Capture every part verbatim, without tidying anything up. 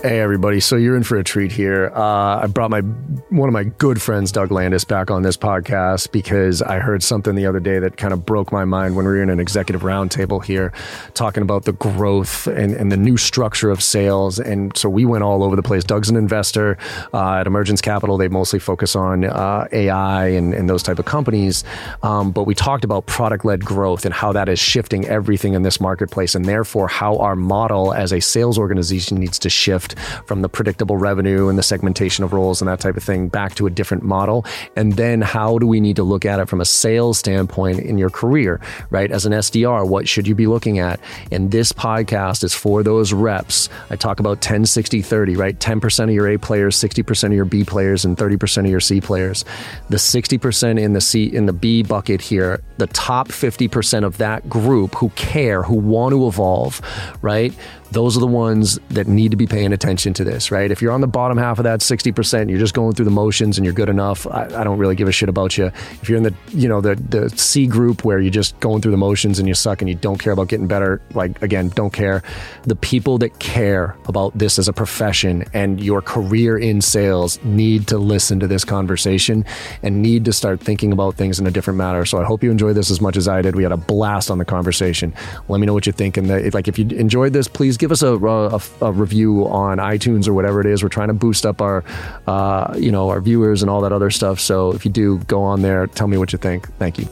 Hey, everybody. So you're in for a treat here. Uh, I brought my one of my good friends, Doug Landis, back on this podcast because I heard something the other day that kind of broke my mind when we were in an executive roundtable here talking about the growth and, and the new structure of sales. And so we went all over the place. Doug's an investor uh, at Emergence Capital. They mostly focus on uh, A I and, and those type of companies. Um, but we talked about product-led growth and how that is shifting everything in this marketplace, and therefore how our model as a sales organization needs to shift from the predictable revenue and the segmentation of roles and that type of thing back to a different model. And then how do we need to look at it from a sales standpoint in your career, right? As an S D R, what should you be looking at? And this podcast is for those reps. I talk about ten, sixty, thirty, right? ten percent of your A players, sixty percent of your B players, and thirty percent of your C players. The sixty percent in the C, in the B bucket here, the top fifty percent of that group who care, who want to evolve, right? Those are the ones that need to be paying attention to this, right? If you're on the bottom half of that sixty percent, you're just going through the motions and you're good enough, I, I don't really give a shit about you. If you're in the, you know, the the C group where you're just going through the motions and you suck and you don't care about getting better, like, again, don't care. The people that care about this as a profession and your career in sales need to listen to this conversation and need to start thinking about things in a different manner. So I hope you enjoy this as much as I did. We had a blast on the conversation. Let me know what you think. And the, like, if you enjoyed this, please give us a, a, a review on iTunes or whatever it is. We're trying to boost up our, uh, you know, our viewers and all that other stuff. So if you do, go on there, tell me what you think. Thank you.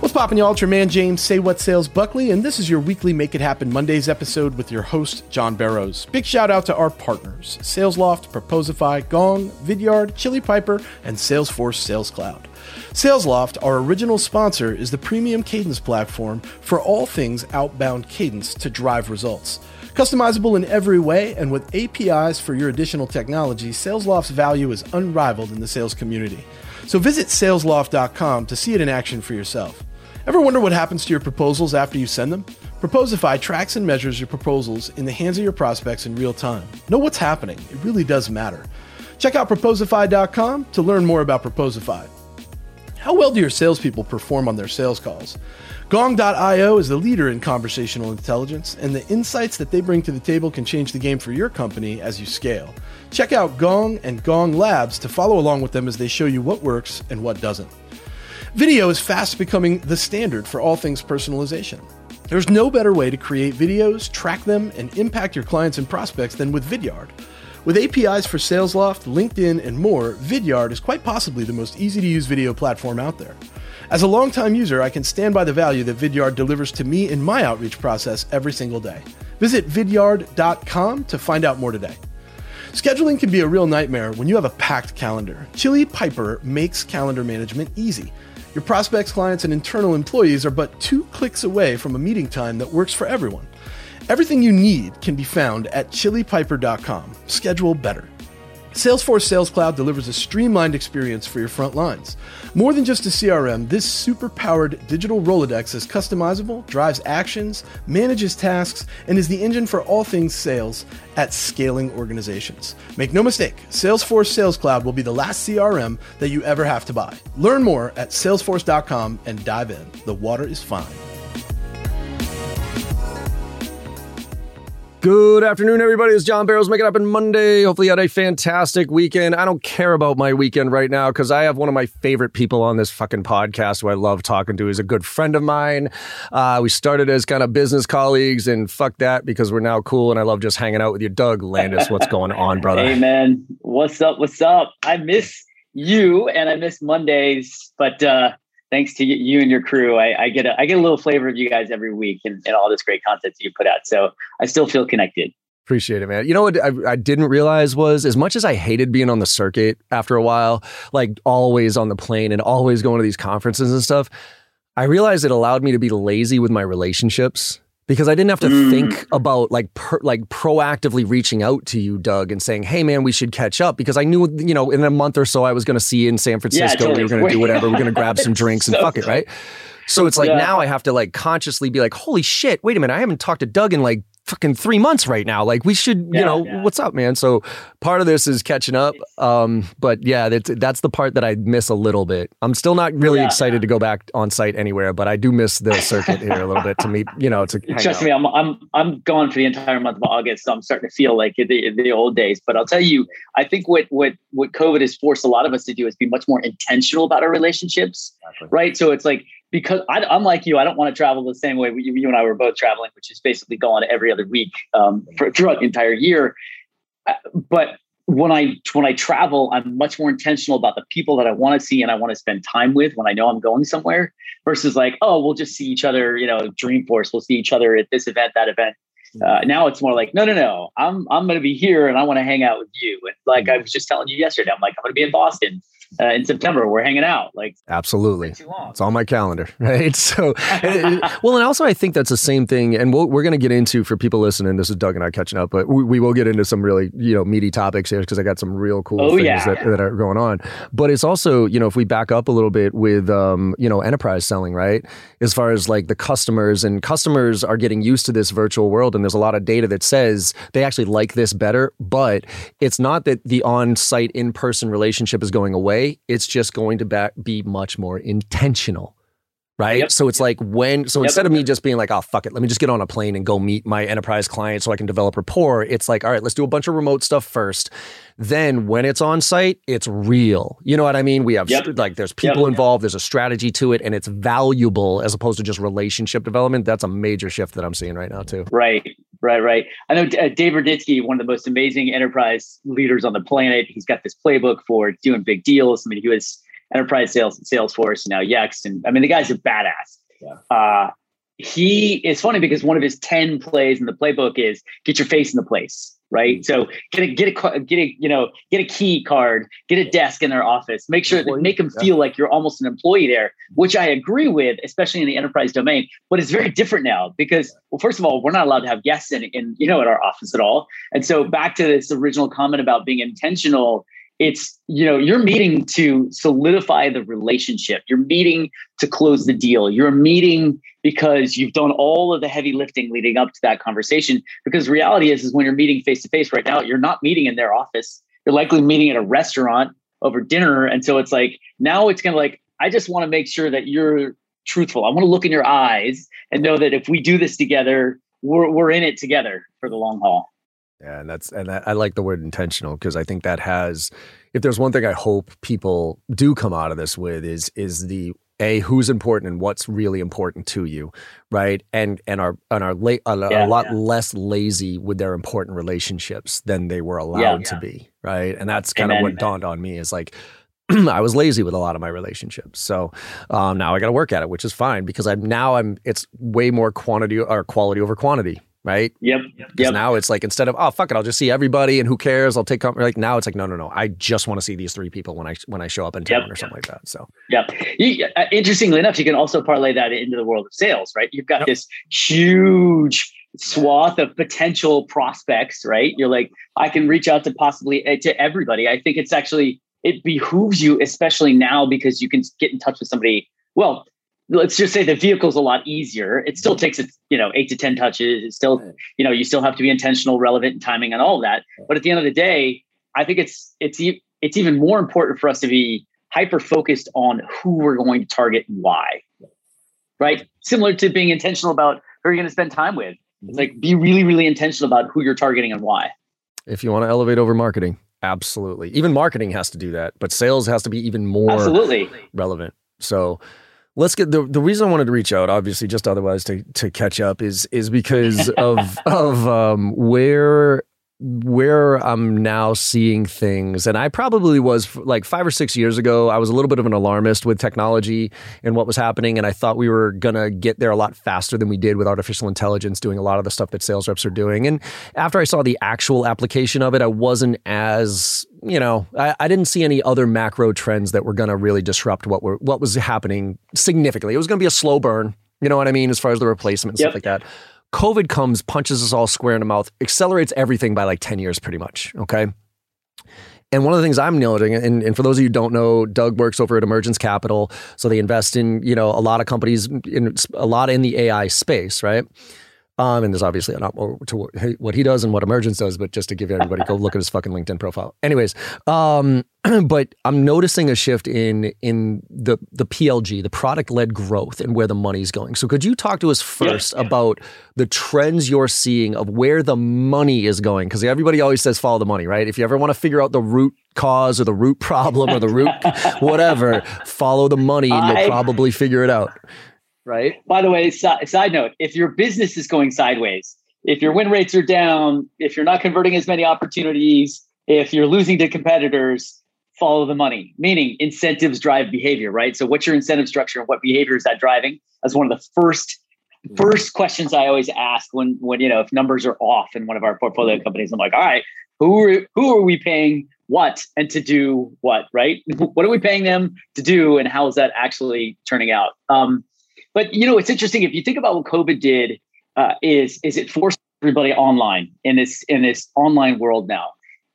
What's poppin', y'all? It's your man, James, Say What Sales Buckley, and this is your weekly Make It Happen Mondays episode with your host, John Barrows. Big shout out to our partners, SalesLoft, Proposify, Gong, Vidyard, Chili Piper, and Salesforce Sales Cloud. SalesLoft, our original sponsor, is the premium cadence platform for all things outbound cadence to drive results. Customizable in every way and with A P Is for your additional technology, SalesLoft's value is unrivaled in the sales community. So visit salesloft dot com to see it in action for yourself. Ever wonder what happens to your proposals after you send them? Proposify tracks and measures your proposals in the hands of your prospects in real time. Know what's happening. It really does matter. Check out proposify dot com to learn more about Proposify. How well do your salespeople perform on their sales calls? Gong dot io is the leader in conversational intelligence, and the insights that they bring to the table can change the game for your company as you scale. Check out Gong and Gong Labs to follow along with them as they show you what works and what doesn't. Video is fast becoming the standard for all things personalization. There's no better way to create videos, track them, and impact your clients and prospects than with Vidyard. With A P Is for SalesLoft, LinkedIn, and more, Vidyard is quite possibly the most easy-to-use video platform out there. As a longtime user, I can stand by the value that Vidyard delivers to me in my outreach process every single day. Visit vidyard dot com to find out more today. Scheduling can be a real nightmare when you have a packed calendar. Chili Piper makes calendar management easy. Your prospects, clients, and internal employees are but two clicks away from a meeting time that works for everyone. Everything you need can be found at chili piper dot com. Schedule better. Salesforce Sales Cloud delivers a streamlined experience for your front lines. More than just a C R M, this super-powered digital Rolodex is customizable, drives actions, manages tasks, and is the engine for all things sales at scaling organizations. Make no mistake, Salesforce Sales Cloud will be the last C R M that you ever have to buy. Learn more at salesforce dot com and dive in. The water is fine. Good afternoon, everybody. It's John Barrows. Make It Happen Monday. Hopefully you had a fantastic weekend. I don't care about my weekend right now because I have one of my favorite people on this fucking podcast who I love talking to. He's a good friend of mine. Uh, we started as kind of business colleagues, and fuck that, because we're now cool, and I love just hanging out with you. Doug Landis, what's going on, brother? Hey, man. What's up? What's up? I miss you, and I miss Mondays, but uh, thanks to you and your crew, I, I get a, I get a little flavor of you guys every week and, and all this great content that you put out. So I still feel connected. Appreciate it, man. You know what I, I didn't realize was, as much as I hated being on the circuit after a while, like always on the plane and always going to these conferences and stuff, I realized it allowed me to be lazy with my relationships. Because I didn't have to mm. think about like per, like proactively reaching out to you, Doug, and saying, hey, man, we should catch up. Because I knew, you know, in a month or so, I was going to see you in San Francisco. Yeah, totally. We were going to do whatever. We we're going to grab some drinks so and fuck it, right? So it's like yeah. Now I have to like consciously be like, holy shit, wait a minute. I haven't talked to Doug in like fucking three months right now. Like, we should, yeah, you know, yeah. what's up, man? So part of this is catching up. Um, but yeah, that's, that's the part that I miss a little bit. I'm still not really yeah, excited yeah. to go back on site anywhere, but I do miss the circuit here a little bit to meet, you know, to trust me, I'm, I'm, I'm gone for the entire month of August. So I'm starting to feel like the, the old days, but I'll tell you, I think what, what, what COVID has forced a lot of us to do is be much more intentional about our relationships. Exactly. Right. So it's like, because I, I'm like you, I don't want to travel the same way. We, you and I were both traveling, which is basically going every other week um, for, throughout the entire year. But when I when I travel, I'm much more intentional about the people that I want to see and I want to spend time with when I know I'm going somewhere. Versus like, oh, we'll just see each other, you know, Dreamforce. We'll see each other at this event, that event. Uh, now it's more like, no, no, no. I'm I'm going to be here and I want to hang out with you. And like I was just telling you yesterday, I'm like, I'm going to be in Boston. Uh, in September, we're hanging out. Like, absolutely, it's, it's on my calendar, right? So, and, well, and also I think that's the same thing. And we'll, we're going to get into, for people listening, this is Doug and I catching up, but we, we will get into some really, you know, meaty topics here because I got some real cool oh, things yeah. that, that are going on. But it's also, you know, if we back up a little bit with, um, you know, enterprise selling, right? As far as like the customers, and customers are getting used to this virtual world, and there's a lot of data that says they actually like this better. But it's not that the on-site, in-person relationship is going away. It's just going to back, be much more intentional, right? Yep. So it's like when, so yep. instead of me just being like, oh, fuck it, let me just get on a plane and go meet my enterprise client so I can develop rapport. It's like, all right, let's do a bunch of remote stuff first. Then when it's on site, it's real. You know what I mean? We have yep. like, there's people yep. involved, there's a strategy to it, and it's valuable as opposed to just relationship development. That's a major shift that I'm seeing right now too. Right. Right, right. I know uh, Dave Ruditsky, one of the most amazing enterprise leaders on the planet. He's got this playbook for doing big deals. I mean, he was enterprise sales at Salesforce, now Yext. And I mean, the guy's a badass. Yeah. Uh, he, it's funny because one of his ten plays in the playbook is get your face in the place, right? So get a, get a, get a, you know, get a key card, get a desk in their office, make sure that make them feel like you're almost an employee there, which I agree with, especially in the enterprise domain, but it's very different now because, well, first of all, we're not allowed to have guests in, in, you know, at our office at all. And so back to this original comment about being intentional, it's, you know, you're meeting to solidify the relationship. You're meeting to close the deal. You're meeting because you've done all of the heavy lifting leading up to that conversation. Because reality is, is when you're meeting face to face right now, you're not meeting in their office. You're likely meeting at a restaurant over dinner. And so it's like, now it's kind of like, I just want to make sure that you're truthful. I want to look in your eyes and know that if we do this together, we're we're in it together for the long haul. Yeah, and that's and I like the word intentional because I think that has, if there's one thing I hope people do come out of this with is is the a who's important and what's really important to you, right? And and are and are la- a, yeah, a lot yeah. less lazy with their important relationships than they were allowed yeah, yeah. to be, right? And that's kind of what amen. dawned on me is like. I was lazy with a lot of my relationships. So um, now I got to work at it, which is fine because I'm now I'm it's way more quantity or quality over quantity. Right. Yep. Because yep. now it's like instead of oh fuck it, I'll just see everybody and who cares? I'll take company. Like now it's like no no no, I just want to see these three people when I when I show up in town yep. or something like that. So yeah. Uh, interestingly enough, you can also parlay that into the world of sales, right? You've got yep. this huge swath of potential prospects, right? You're like I can reach out to possibly uh, to everybody. I think it's actually it behooves you, especially now because you can get in touch with somebody. Well. Let's just say the vehicle's a lot easier. It still takes, you know, eight to ten touches. It's still, you know, you still have to be intentional, relevant, and timing and all that. But at the end of the day, I think it's it's it's even more important for us to be hyper-focused on who we're going to target and why, right? Similar to being intentional about who you're going to spend time with. It's like be really, really intentional about who you're targeting and why. If you want to elevate over marketing, absolutely. Even marketing has to do that, but sales has to be even more absolutely. relevant. So... Let's get the the reason I wanted to reach out, obviously, just otherwise to to catch up is is because of of um, where where I'm now seeing things, and I probably was like five or six years ago. I was a little bit of an alarmist with technology and what was happening, and I thought we were gonna get there a lot faster than we did with artificial intelligence doing a lot of the stuff that sales reps are doing. And after I saw the actual application of it, I wasn't as you know, I, I didn't see any other macro trends that were going to really disrupt what were what was happening significantly. It was going to be a slow burn, you know what I mean, as far as the replacement and yep. stuff like that. COVID comes, punches us all square in the mouth, accelerates everything by like ten years pretty much, okay? And one of the things I'm noting, and, and for those of you who don't know, Doug works over at Emergence Capital, so they invest in, you know, a lot of companies, in a lot in the A I space, right? Um, and there's obviously a lot more to what he does and what Emergence does, but just to give everybody, go look at his fucking LinkedIn profile. Anyways, um, but I'm noticing a shift in in the the P L G, the product-led growth, and where the money's going. So could you talk to us first yeah, yeah. about the trends you're seeing of where the money is going? Because everybody always says follow the money, right? If you ever want to figure out the root cause or the root problem or the root whatever, follow the money and you'll I... probably figure it out. Right. By the way, side note, if your business is going sideways, if your win rates are down, if you're not converting as many opportunities, if you're losing to competitors, follow the money, meaning incentives drive behavior, right? So what's your incentive structure and what behavior is that driving? That's one of the first first questions I always ask when, when you know, if numbers are off in one of our portfolio companies. I'm like, all right, who are, who are we paying what and to do what, right? What are we paying them to do and how is that actually turning out? Um, But, you know, it's interesting. If you think about what COVID did, uh, is is it forced everybody online in this in this online world now.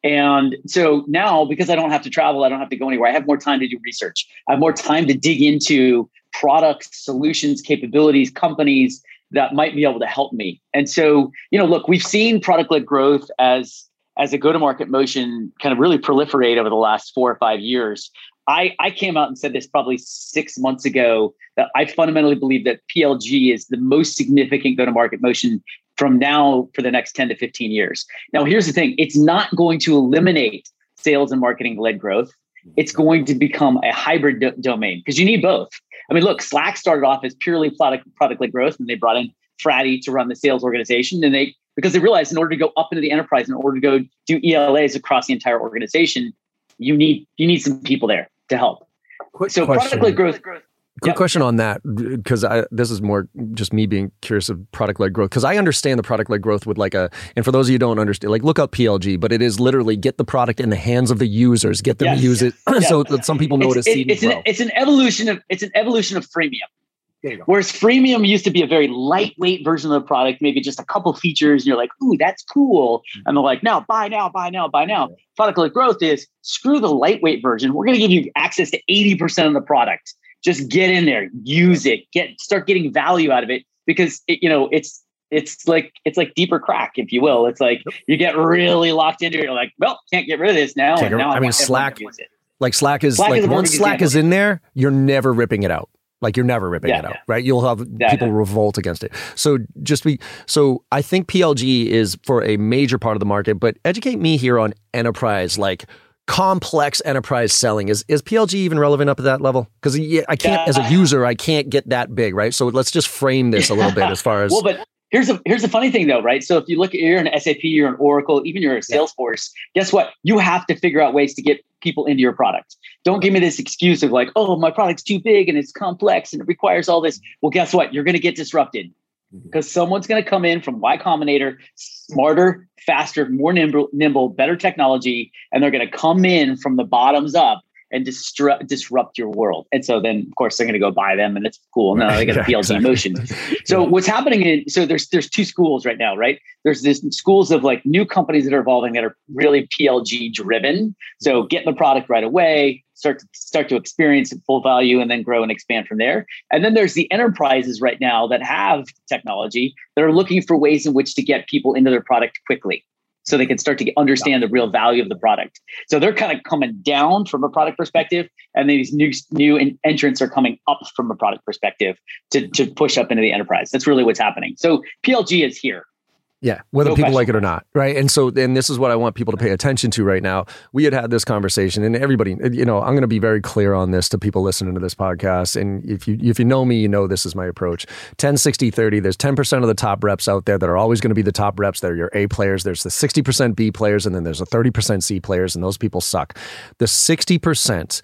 And so now, because I don't have to travel, I don't have to go anywhere. I have more time to do research. I have more time to dig into products, solutions, capabilities, companies that might be able to help me. And so, you know, look, we've seen product-led growth as as a go-to-market motion kind of really proliferate over the last four or five years. I, I came out and said this probably six months ago that I fundamentally believe that P L G is the most significant go-to-market motion from now for the next ten to fifteen years. Now, here's the thing. It's not going to eliminate sales and marketing-led growth. It's going to become a hybrid do- domain because you need both. I mean, look, Slack started off as purely product, product-led growth and they brought in Fratty to run the sales organization and they because they realized in order to go up into the enterprise, in order to go do E L As across the entire organization, you need you need some people there to help. Quick so product-led growth. growth. Quick yep. question on that, because I this is more just me being curious of product-led growth, because I understand the product-led growth with like a, and for those of you who don't understand, like look up P L G, but it is literally get the product in the hands of the users, get them yes. to use it yes. so that some people know it's, it, to it's, an, it's an evolution of It's an evolution of freemium. Whereas freemium used to be a very lightweight version of the product, maybe just a couple features, and you're like, ooh, that's cool. And they're like, no, buy now, buy now, buy now. Product-led growth is screw the lightweight version. We're going to give you access to eighty percent of the product. Just get in there, use it, get start getting value out of it because it, you know it's it's like it's like deeper crack, if you will. It's like you get really locked into it. You're like, well, can't get rid of this now. And now I mean, Slack, like Slack is Slack like is once Slack example. is in there, you're never ripping it out. Like you're never ripping yeah, it out, yeah. right? You'll have yeah, people yeah. revolt against it. So just be, so I think P L G is for a major part of the market, but educate me here on enterprise, like complex enterprise selling. Is is P L G even relevant up at that level? Because I can't, yeah. as a user, I can't get that big, right? So let's just frame this a little bit as far as. Well, but here's a, here's the funny thing though, right? So if you look at, you're an S A P, you're an Oracle, even you're a Salesforce, yeah. guess what? You have to figure out ways to get people into your product. Don't give me this excuse of like, oh, my product's too big and it's complex and it requires all this. Well, guess what? You're going to get disrupted because mm-hmm. someone's going to come in from Y Combinator, smarter, faster, more nimble, nimble, better technology. And they're going to come in from the bottoms up and disrupt, disrupt your world. And so then of course they're going to go buy them and it's cool. No, they got the P L G exactly. motion. So yeah. what's happening in, so there's, there's two schools right now, right? There's this schools of like new companies that are evolving that are really P L G driven. So get the product right away, start to start to experience at full value and then grow and expand from there. And then there's the enterprises right now that have technology that are looking for ways in which to get people into their product quickly, so they can start to understand the real value of the product. So they're kind of coming down from a product perspective, and these new new entrants are coming up from a product perspective to, to push up into the enterprise. That's really what's happening. So P L G is here. Yeah, whether no people question. like it or not, right? And so, and this is what I want people to pay attention to right now. We had had this conversation, and everybody, you know, I'm going to be very clear on this to people listening to this podcast. And if you if you know me, you know this is my approach. ten, sixty, thirty, there's ten percent of the top reps out there that are always going to be the top reps. They're your A players. There's the sixty percent B players, and then there's the thirty percent C players, and those people suck. The sixty percent...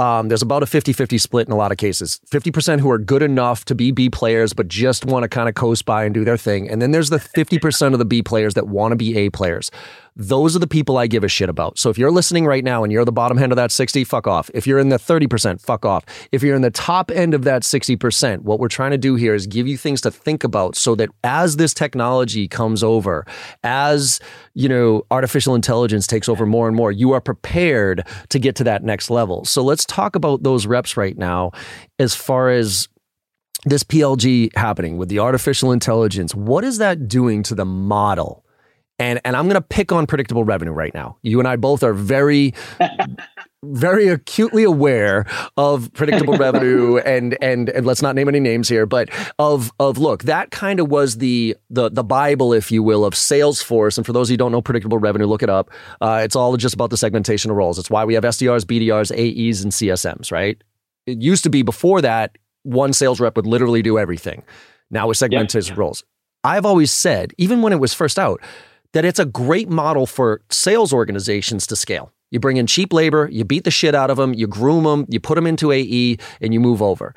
Um, there's about a fifty-fifty split in a lot of cases. fifty percent who are good enough to be B players, but just want to kind of coast by and do their thing. And then there's the fifty percent of the B players that want to be A players. Those are the people I give a shit about. So if you're listening right now and you're the bottom end of that sixty, fuck off. If you're in the thirty percent, fuck off. If you're in the top end of that sixty percent, what we're trying to do here is give you things to think about so that as this technology comes over, as, you know, artificial intelligence takes over more and more, you are prepared to get to that next level. So let's talk about those reps right now as far as this P L G happening with the artificial intelligence, what is that doing to the model? And and I'm going to pick on predictable revenue right now. You and I both are very, very acutely aware of predictable revenue, and, and and let's not name any names here, but of of look, that kind of was the the the Bible, if you will, of Salesforce. And for those of you who don't know predictable revenue, look it up. Uh, it's all just about the segmentation of roles. It's why we have S D Rs, B D Rs, A Es, and C S Ms, right? It used to be before that, one sales rep would literally do everything. Now with segmentation yeah, yeah. roles. I've always said, even when it was first out, that it's a great model for sales organizations to scale. You bring in cheap labor, you beat the shit out of them, you groom them, you put them into A E, and you move over.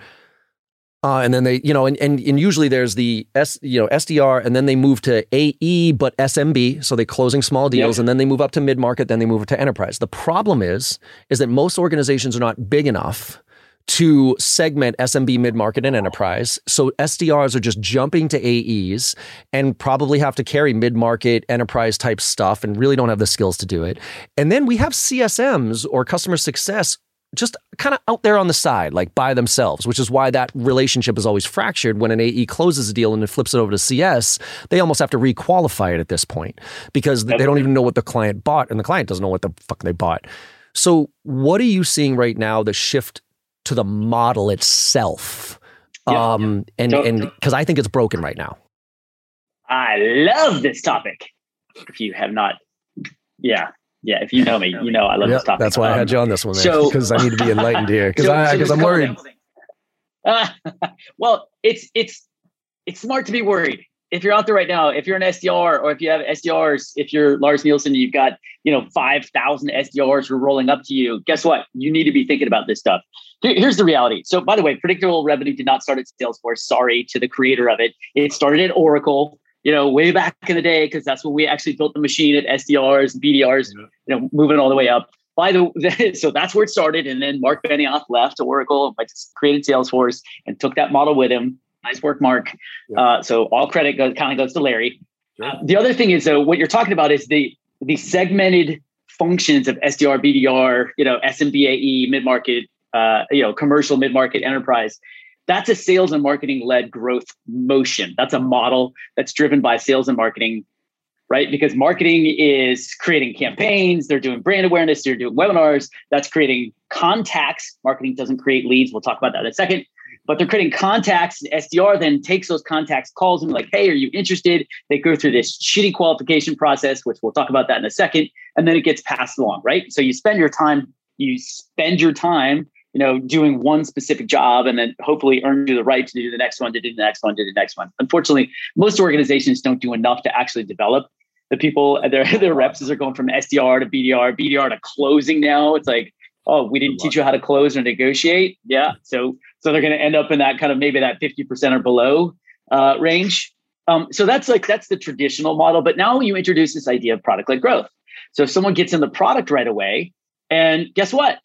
Uh, and then they, you know, and, and and usually there's the S, you know, S D R, and then they move to A E, but S M B, so they're closing small deals, yeah. and then they move up to mid-market, then they move to enterprise. The problem is, is that most organizations are not big enough to segment S M B, mid-market, and enterprise. So S D Rs are just jumping to A Es and probably have to carry mid-market, enterprise-type stuff and really don't have the skills to do it. And then we have C S Ms, or customer success, just kind of out there on the side, like by themselves, which is why that relationship is always fractured. When an A E closes a deal and then flips it over to C S, they almost have to requalify it at this point because they don't even know what the client bought, and the client doesn't know what the fuck they bought. So what are you seeing right now, the shift to the model itself? Yeah, um, yeah. And, so, and cause I think it's broken right now. I love this topic. If you have not, yeah. Yeah. If you know me, you know, I love yep, this topic. That's why um, I had you on this one, man, so, cause I need to be enlightened here. Cause so, I, so cause I'm worried. Uh, well, it's, it's, it's smart to be worried. If you're out there right now, if you're an S D R, or if you have S D Rs, if you're Lars Nielsen, you've got, you know, five thousand S D Rs who are rolling up to you. Guess what? You need to be thinking about this stuff. Here's the reality. So, by the way, predictable revenue did not start at Salesforce. Sorry to the creator of it. It started at Oracle, you know, way back in the day, because that's when we actually built the machine at S D Rs, B D Rs, yeah. you know, moving all the way up. By the so that's where it started, and then Mark Benioff left Oracle, created Salesforce, and took that model with him. Nice work, Mark. Yeah. Uh, so all credit goes, kind of goes to Larry. Sure. Uh, the other thing is, though, what you're talking about is the the segmented functions of S D R, B D R, you know, S M B A E, mid market. Uh, you know, commercial, mid-market, enterprise. That's a sales and marketing-led growth motion. That's a model that's driven by sales and marketing, right? Because marketing is creating campaigns. They're doing brand awareness. They're doing webinars. That's creating contacts. Marketing doesn't create leads. We'll talk about that in a second. But they're creating contacts. S D R then takes those contacts, calls them like, hey, are you interested? They go through this shitty qualification process, which we'll talk about that in a second. And then it gets passed along, right? So you spend your time, you spend your time you know, doing one specific job, and then hopefully earn you the right to do the next one, to do the next one, to do the next one. Unfortunately, most organizations don't do enough to actually develop the people. Their their reps are going from S D R to B D R, B D R to closing now. It's like, oh, we didn't teach you how to close or negotiate. Yeah. So so they're going to end up in that kind of maybe that fifty percent or below uh, range. Um, so that's like, that's the traditional model. But now you introduce this idea of product-led growth. So if someone gets in the product right away, and guess what?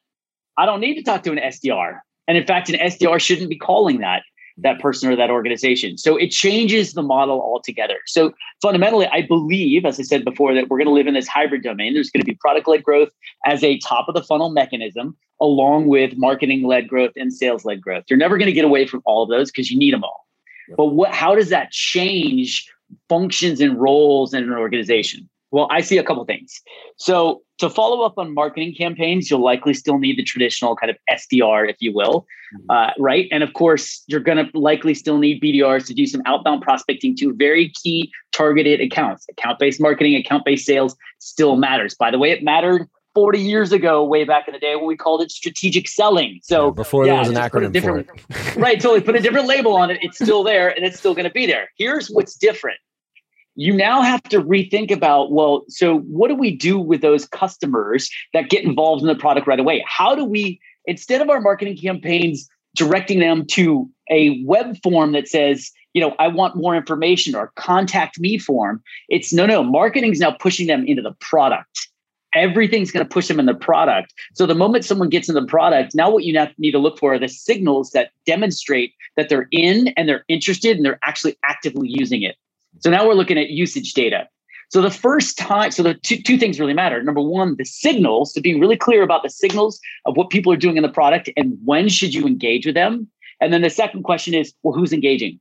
I don't need to talk to an S D R. And in fact, an S D R shouldn't be calling that, that person or that organization. So it changes the model altogether. So fundamentally, I believe, as I said before, that we're going to live in this hybrid domain. There's going to be product-led growth as a top-of-the-funnel mechanism, along with marketing-led growth and sales-led growth. You're never going to get away from all of those because you need them all. But what, how does that change functions and roles in an organization? Well, I see a couple things. So to follow up on marketing campaigns, you'll likely still need the traditional kind of S D R, if you will, mm-hmm. uh, right? And of course, you're going to likely still need B D Rs to do some outbound prospecting to very key targeted accounts. Account-based marketing, account-based sales still matters. By the way, it mattered forty years ago, way back in the day, when we called it strategic selling. So yeah, before yeah, there was an acronym for it. Right, totally. Put a different label on it. It's still there, and it's still going to be there. Here's what's different. You now have to rethink about, well, so what do we do with those customers that get involved in the product right away? How do we, instead of our marketing campaigns directing them to a web form that says, you know, I want more information, or contact me form, it's no, no, marketing is now pushing them into the product. Everything's going to push them in the product. So the moment someone gets in the product, now what you need to look for are the signals that demonstrate that they're in and they're interested and they're actually actively using it. So now we're looking at usage data. So the first time, so the two, two things really matter. Number one, the signals, to be really clear about the signals of what people are doing in the product and when should you engage with them. And then the second question is, well, who's engaging?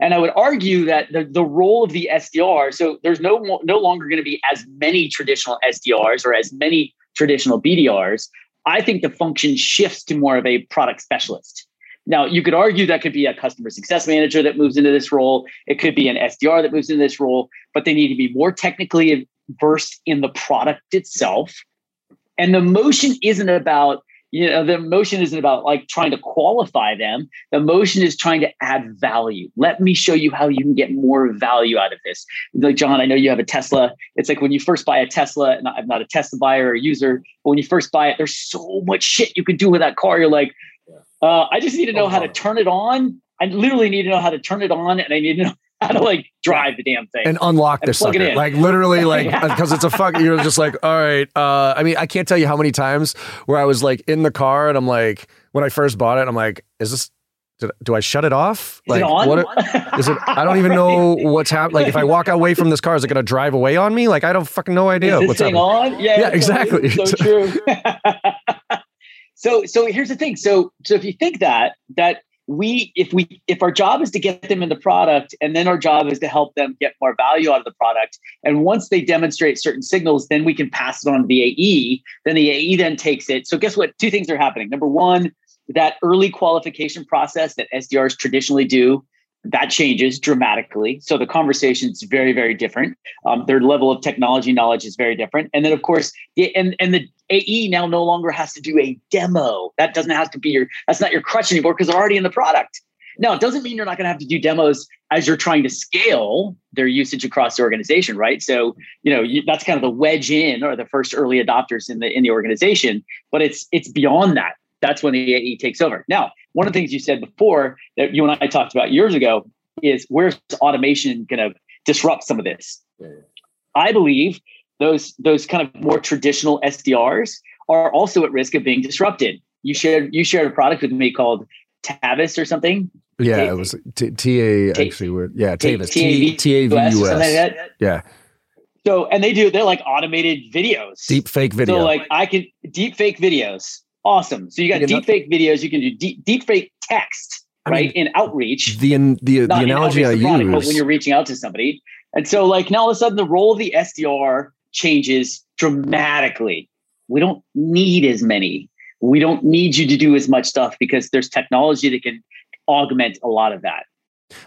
And I would argue that the, the role of the S D R, so there's no, no longer going to be as many traditional S D Rs or as many traditional B D Rs. I think the function shifts to more of a product specialist. Now, you could argue that could be a customer success manager that moves into this role. It could be an S D R that moves into this role, but they need to be more technically versed in the product itself. And the motion isn't about, you know, the motion isn't about like trying to qualify them. The motion is trying to add value. Let me show you how you can get more value out of this. Like, John, I know you have a Tesla. It's like when you first buy a Tesla, and I'm not a Tesla buyer or a user, but when you first buy it, there's so much shit you can do with that car. You're like, Uh, I just need to know how to turn it on. I literally need to know how to turn it on, and I need to know how to like drive the damn thing and unlock this sucker. It like literally, like because it's a fuck. You're just like, all right. Uh, I mean, I can't tell you how many times where I was like in the car, and I'm like, when I first bought it, I'm like, is this? Did, do I shut it off? Like, is it on? What, is it? I don't even know what's happening. Like, if I walk away from this car, is it going to drive away on me? Like, I don't fucking no idea is this what's thing happening. On? Yeah, yeah, exactly. So true. So, so here's the thing. So, so if you think that, that we, if we, if our job is to get them in the product, and then our job is to help them get more value out of the product. And once they demonstrate certain signals, then we can pass it on to the A E, then the A E then takes it. So guess what? Two things are happening. Number one, that early qualification process that S D Rs traditionally do, that changes dramatically. So the conversation is very, very different. Um, their level of technology knowledge is very different. And then, of course, the, and, and the A E now no longer has to do a demo. That doesn't have to be your, that's not your crutch anymore because they're already in the product. Now, it doesn't mean you're not going to have to do demos as you're trying to scale their usage across the organization, right? So, you know, you, that's kind of the wedge in or the first early adopters in the in the organization. But it's it's beyond that. That's when the A E takes over. Now, one of the things you said before that you and I talked about years ago is where's automation going to disrupt some of this? Yeah. I believe those those kind of more traditional S D Rs are also at risk of being disrupted. You shared you shared a product with me called Tavus or something. Yeah, Ta- it was T, T- A actually. Word. Yeah, Tavus. T A V U S. Yeah. So and they do they're like automated videos, deep fake videos. So like I can deep fake videos. Awesome. So you got deep fake videos. You can do deep, deep fake text, I right? Mean, in outreach. The the, the analogy I product, use. When you're reaching out to somebody. And so like now all of a sudden the role of the S D R changes dramatically. We don't need as many. We don't need you to do as much stuff because there's technology that can augment a lot of that.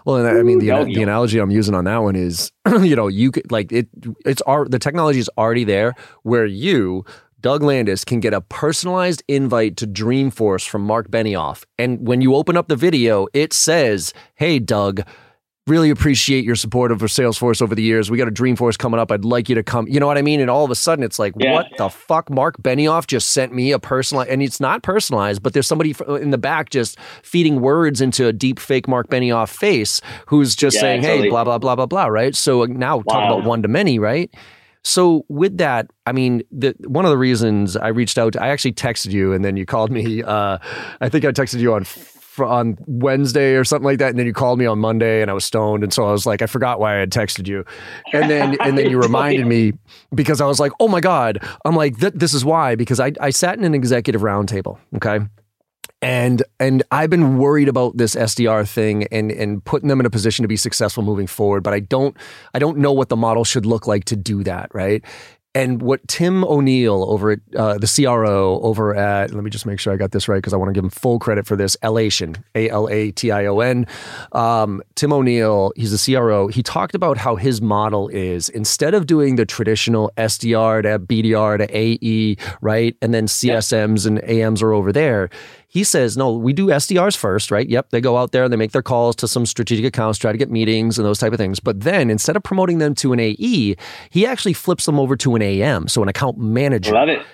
Well, and I, I mean, the, no, the analogy I'm using on that one is, you know, you could like it, it's our, the technology is already there where you, Doug Landis, can get a personalized invite to Dreamforce from Mark Benioff. And when you open up the video, it says, hey, Doug, really appreciate your support of Salesforce over the years. We got a Dreamforce coming up. I'd like you to come. You know what I mean? And all of a sudden, it's like, yeah, what yeah. the fuck? Mark Benioff just sent me a personalized, and it's not personalized, but there's somebody in the back just feeding words into a deep fake Mark Benioff face who's just yeah, saying, totally. hey, blah, blah, blah, blah, blah, right? So now wow. talk about one to many, right? So with that, I mean, the, one of the reasons I reached out, I actually texted you and then you called me. Uh, I think I texted you on on Wednesday or something like that. And then you called me on Monday and I was stoned. And so I was like, I forgot why I had texted you. And then and then you reminded me because I was like, oh, my God. I'm like, th- this is why, because I, I sat in an executive roundtable. OK. And and I've been worried about this S D R thing and and putting them in a position to be successful moving forward. But I don't I don't know what the model should look like to do that. Right. And what Tim O'Neill over at uh, the C R O over at, let me just make sure I got this right, because I want to give him full credit for this, Alation, A L A T I O N. Um, Tim O'Neill, he's the C R O. He talked about how his model is, instead of doing the traditional S D R to B D R to A E, right? And then C S Ms yep. and A Ms are over there. He says, no, we do S D Rs first, right? Yep, they go out there and they make their calls to some strategic accounts, try to get meetings and those type of things. But then instead of promoting them to an A E, he actually flips them over to an A M, so an account manager. Love it.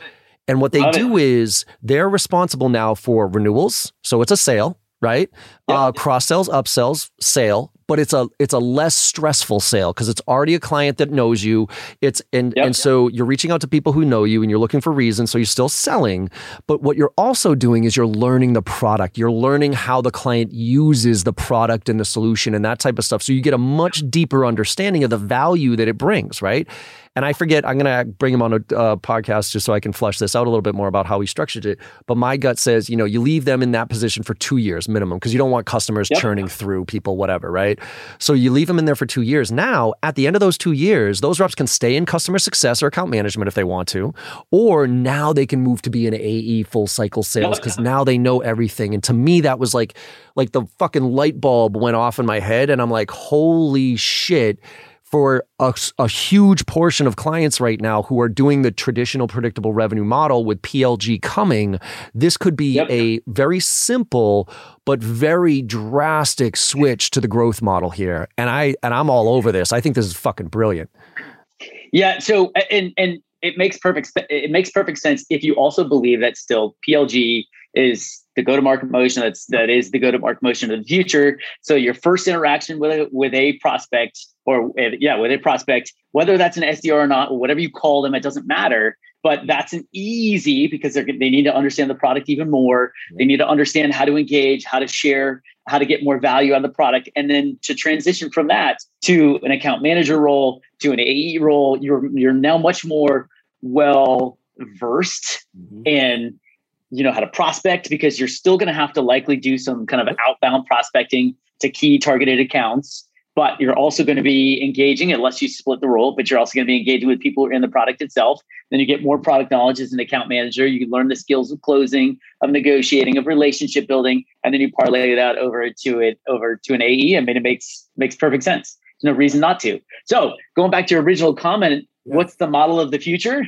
And what they Love do it. Is they're responsible now for renewals. So it's a sale, right? Yep. Uh, cross sells, upsells, sale. But it's a it's a less stressful sale because it's already a client that knows you. It's and yep, and so yep. you're reaching out to people who know you and you're looking for reasons. So you're still selling. But what you're also doing is you're learning the product. You're learning how the client uses the product and the solution and that type of stuff. So you get a much deeper understanding of the value that it brings, right? And I forget, I'm going to bring him on a uh, podcast just so I can flesh this out a little bit more about how he structured it. But my gut says, you know, you leave them in that position for two years minimum because you don't want customers yep. churning through people, whatever, right? So you leave them in there for two years. Now, at the end of those two years, those reps can stay in customer success or account management if they want to, or now they can move to be an A E full cycle sales because yep. now they know everything. And to me, that was like, like the fucking light bulb went off in my head and I'm like, holy shit. For a, a huge portion of clients right now who are doing the traditional predictable revenue model with P L G coming, this could be yep. a very simple but very drastic switch to the growth model here. And I and I'm all over this. I think this is fucking brilliant. Yeah. So and and it makes perfect it makes perfect sense if you also believe that still P L G is the go-to-market motion that's that is the go-to-market motion of the future. So your first interaction with a, with a prospect or yeah, with a prospect, whether that's an S D R or not, or whatever you call them, it doesn't matter. But that's an easy because they they need to understand the product even more. They need to understand how to engage, how to share, how to get more value out of the product. And then to transition from that to an account manager role, to an A E role, you're you're now much more well-versed mm-hmm. in you know, how to prospect because you're still going to have to likely do some kind of outbound prospecting to key targeted accounts, but you're also going to be engaging unless you split the role, but you're also going to be engaging with people in the product itself. Then you get more product knowledge as an account manager. You can learn the skills of closing, of negotiating, of relationship building, and then you parlay that over to it, over to an A E. I mean, it makes, makes perfect sense. There's no reason not to. So going back to your original comment, yeah. what's the model of the future?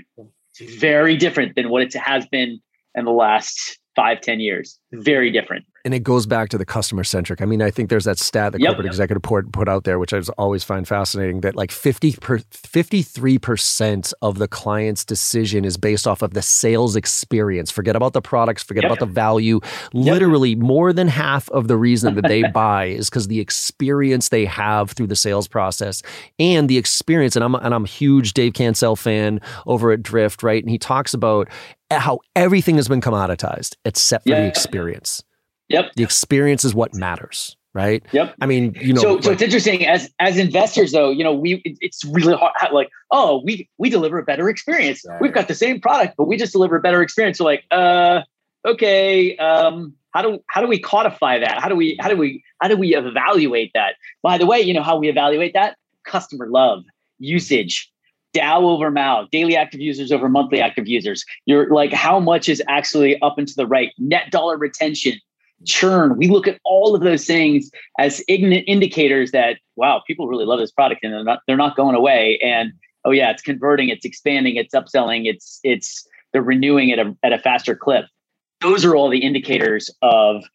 Very different than what it has been in the last five, ten years. Very different. And it goes back to the customer centric. I mean, I think there's that stat that yep, corporate yep. executive report put out there, which I always find fascinating, that like fifty-three percent of the client's decision is based off of the sales experience. Forget about the products, forget yep. about the value. Yep. Literally more than half of the reason that they buy is because the experience they have through the sales process and the experience. And I'm, and I'm a huge Dave Cancel fan over at Drift, right? And he talks about how everything has been commoditized except for yeah. the experience. Yep. The experience is what matters, right? Yep. I mean, you know. So, like, so it's interesting as as investors, though. You know, we it, it's really hard. Like, oh, we we deliver a better experience. Right. We've got the same product, but we just deliver a better experience. So, like, uh, okay, um, how do how do we codify that? How do we how do we how do we evaluate that? By the way, you know how we evaluate that? Customer love, usage. DAU over M A U, daily active users over monthly active users. You're like, how much is actually up and to the right? Net dollar retention, churn. We look at all of those things as indicators that, wow, people really love this product and they're not, they're not going away. And, oh yeah, it's converting, it's expanding, it's upselling, it's, it's, they're renewing at a, at a faster clip. Those are all the indicators of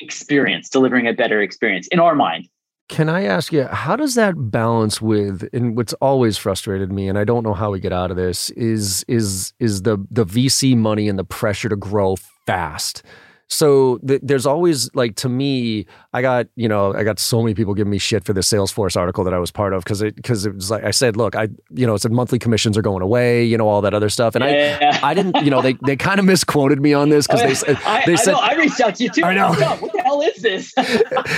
experience, delivering a better experience in our mind. Can I ask you, how does that balance with, and what's always frustrated me, and I don't know how we get out of this, is is is the the V C money and the pressure to grow fast. So th- there's always, like, to me, I got, you know, I got so many people giving me shit for the Salesforce article that I was part of because it, because it was like, I said, look, I, you know, it said monthly commissions are going away, you know, all that other stuff. And yeah, I, yeah. I didn't, you know, they, they kind of misquoted me on this because oh, yeah. they, they I, said, I, know, I reached out to you too. I know. What the hell is this?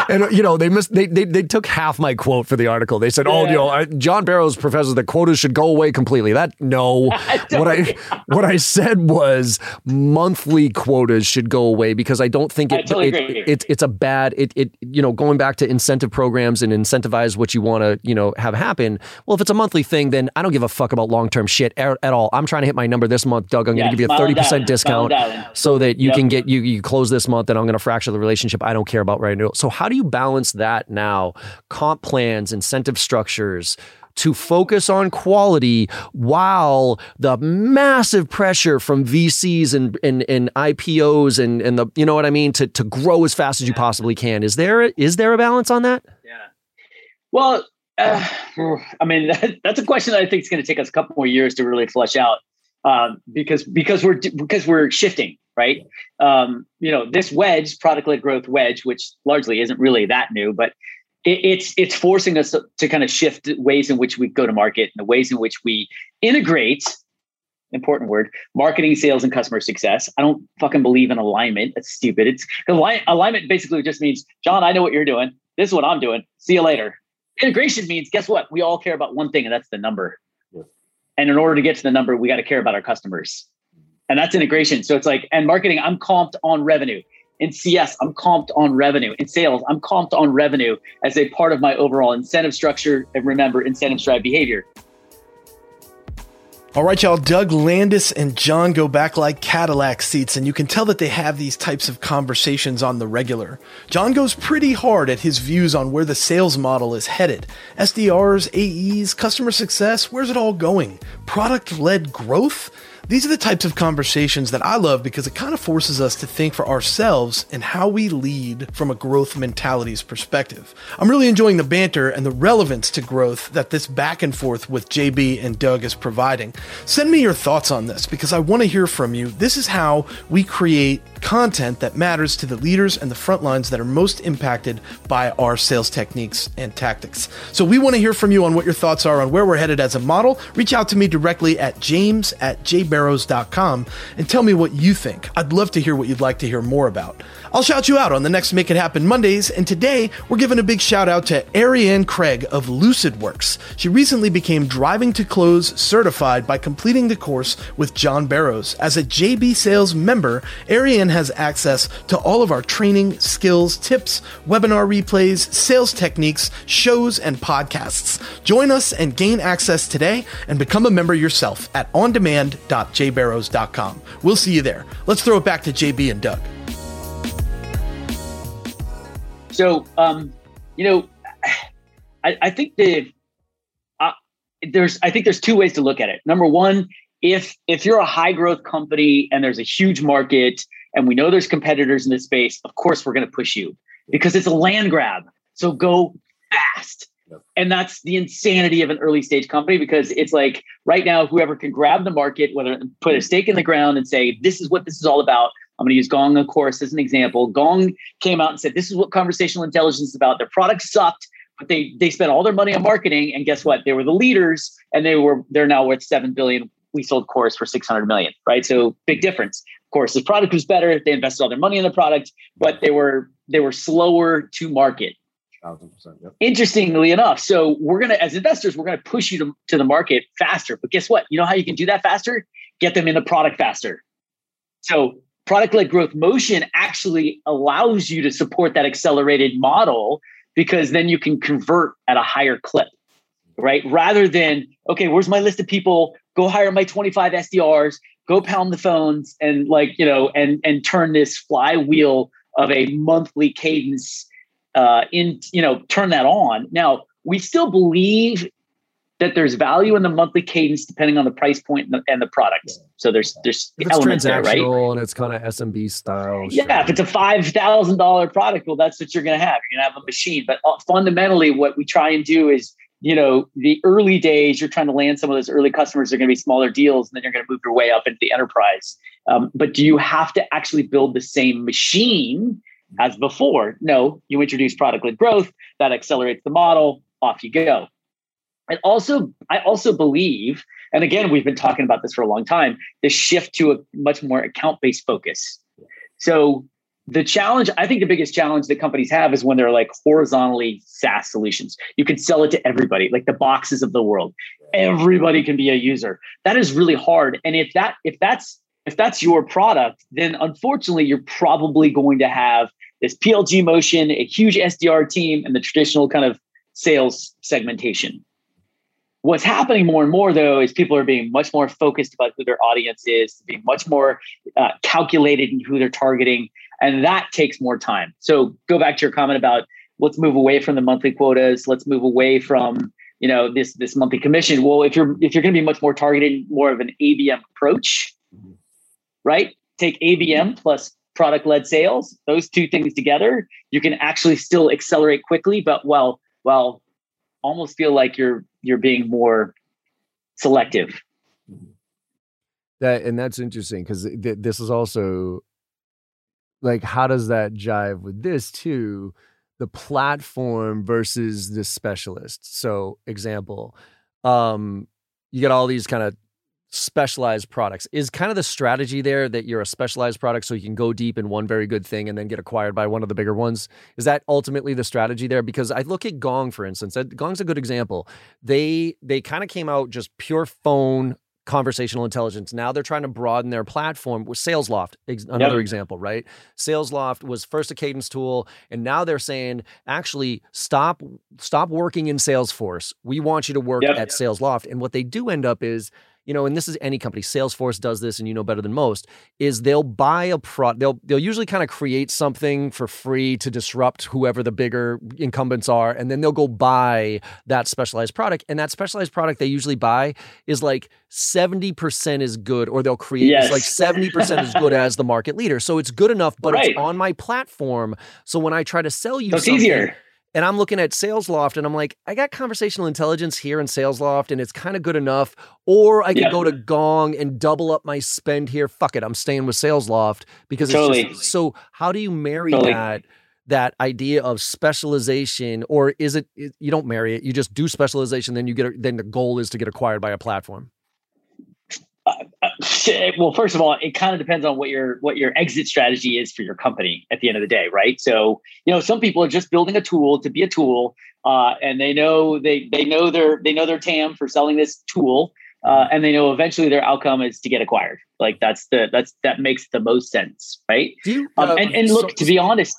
And, you know, they missed, they, they, they took half my quote for the article. They said, yeah. oh, you know, I, John Barrows professes that quotas should go away completely. That, no, I what I, what I said was monthly quotas should go away. Because I don't think it, I totally it, it, it it's a bad it it you know going back to incentive programs and incentivize what you want to you know have happen. Well, if it's a monthly thing, then I don't give a fuck about long term shit at, at all. I'm trying to hit my number this month, Doug. I'm yeah, going to give you a thirty percent discount so that you yep. can get you you close this month, and I'm going to fracture the relationship. I don't care about right now. So how do you balance that now? Comp plans, incentive structures, to focus on quality while the massive pressure from V Cs and and, and I P Os and, and the you know what I mean to, to grow as fast as you possibly can. Is there is there a balance on that? Yeah. Well, uh, I mean that, that's a question that I think is going to take us a couple more years to really flesh out um, because because we're because we're shifting, right? Um, you know, this wedge, product-led growth wedge, which largely isn't really that new, but It's it's forcing us to kind of shift ways in which we go to market and the ways in which we integrate, important word, marketing, sales, and customer success. I don't fucking believe in alignment. That's stupid. It's alignment basically just means, John, I know what you're doing. This is what I'm doing. See you later. Integration means, guess what? We all care about one thing, and that's the number. And in order to get to the number, we got to care about our customers. And that's integration. So it's like, and marketing, I'm comped on revenue. In C S, I'm comped on revenue. In sales, I'm comped on revenue as a part of my overall incentive structure. And remember, incentives drive behavior. All right, y'all, Doug Landis and John go back like Cadillac seats, and you can tell that they have these types of conversations on the regular. John goes pretty hard at his views on where the sales model is headed. S D Rs, A Es, customer success, where's it all going? Product-led growth? These are the types of conversations that I love because it kind of forces us to think for ourselves and how we lead from a growth mentality's perspective. I'm really enjoying the banter and the relevance to growth that this back and forth with J B and Doug is providing. Send me your thoughts on this because I want to hear from you. This is how we create content that matters to the leaders and the front lines that are most impacted by our sales techniques and tactics. So we want to hear from you on what your thoughts are on where we're headed as a model. Reach out to me directly at james at jbarrows.com and tell me what you think. I'd love to hear what you'd like to hear more about. I'll shout you out on the next Make It Happen Mondays, and today we're giving a big shout out to Ariane Craig of LucidWorks. She recently became Driving to Close certified by completing the course with John Barrows. As a J B Sales member, Ariane has access to all of our training, skills, tips, webinar replays, sales techniques, shows, and podcasts. Join us and gain access today and become a member yourself at ondemand dot com. j barrows dot com. We'll see you there. Let's throw it back to J B and Doug. So, um, you know, I, I think the uh, there's I think there's two ways to look at it. Number one, if if you're a high growth company and there's a huge market and we know there's competitors in this space, of course we're going to push you because it's a land grab. So go fast. And that's the insanity of an early stage company because it's like right now, whoever can grab the market, whether put a stake in the ground and say, this is what this is all about. I'm going to use Gong, of course, as an example. Gong came out and said, this is what conversational intelligence is about. Their product sucked, but they they spent all their money on marketing. And guess what? They were the leaders and they were they're now worth seven billion dollars. We sold Chorus for six hundred million dollars, right? So big difference. Of course, the product was better. They invested all their money in the product, but they were they were slower to market. one thousand percent, yep. Interestingly enough, so we're going to, as investors, we're going to push you to, to the market faster. But guess what? You know how you can do that faster? Get them in the product faster. So product-led growth motion actually allows you to support that accelerated model because then you can convert at a higher clip, right? Rather than, okay, where's my list of people? Go hire my twenty-five S D Rs, go pound the phones and like, you know, and, and turn this flywheel of a monthly cadence Uh, in you know, turn that on. Now, we still believe that there's value in the monthly cadence depending on the price point and the, and the product. Yeah. So there's there's if it's elements there, right? And it's kind of S M B style. Yeah, sure. If it's a five thousand dollars product, well, that's what you're going to have. You're going to have a machine. But fundamentally, what we try and do is, you know, the early days, you're trying to land some of those early customers. They're going to be smaller deals, and then you're going to move your way up into the enterprise. Um, but do you have to actually build the same machine as before? No, you introduce product-led growth, that accelerates the model, off you go. And also, I also believe, and again, we've been talking about this for a long time, the shift to a much more account-based focus. So the challenge, I think the biggest challenge that companies have is when they're like horizontally SaaS solutions. You can sell it to everybody, like the boxes of the world. Everybody can be a user. That is really hard. And if that, if that's, if that's your product, then unfortunately, you're probably going to have this P L G motion, a huge S D R team, and the traditional kind of sales segmentation. What's happening more and more, though, is people are being much more focused about who their audience is, being much more uh, calculated in who they're targeting, and that takes more time. So go back to your comment about let's move away from the monthly quotas, let's move away from you know this this monthly commission. Well, if you're if you're going to be much more targeted, more of an A B M approach, mm-hmm. right? Take A B M plus product-led sales, those two things together, you can actually still accelerate quickly, but well, well, almost feel like you're you're being more selective. That and that's interesting because th- this is also like, how does that jive with this too? The platform versus the specialist. So, example, um, you get all these kind of specialized products. Is kind of the strategy there that you're a specialized product so you can go deep in one very good thing and then get acquired by one of the bigger ones? Is that ultimately the strategy there? Because I look at Gong, for instance. Gong's a good example. They they kind of came out just pure phone conversational intelligence. Now they're trying to broaden their platform with SalesLoft, another yep. example, right? SalesLoft was first a cadence tool, and now they're saying, actually, stop stop working in Salesforce. We want you to work yep. at SalesLoft. And what they do end up is, you know, and this is any company, Salesforce does this, and you know better than most, is they'll buy a product, they'll, they'll usually kind of create something for free to disrupt whoever the bigger incumbents are, and then they'll go buy that specialized product. And that specialized product they usually buy is like seventy percent is good, or they'll create yes. like seventy percent as good as the market leader. So it's good enough, but right. it's on my platform. So when I try to sell you That's something- easier. And I'm looking at SalesLoft and I'm like, I got conversational intelligence here in SalesLoft and it's kind of good enough. Or I could yeah. go to Gong and double up my spend here. Fuck it. I'm staying with SalesLoft because totally. it's just, so how do you marry totally. that, that idea of specialization? Or is it, you don't marry it. You just do specialization. Then you get, then the goal is to get acquired by a platform. Uh, well, first of all, it kind of depends on what your what your exit strategy is for your company at the end of the day, right? So, you know, some people are just building a tool to be a tool, uh, and they know they they know their they know their T A M for selling this tool, uh, and they know eventually their outcome is to get acquired. Like that's the that's that makes the most sense, right? Do you, um, uh, and, and look, so, to be honest,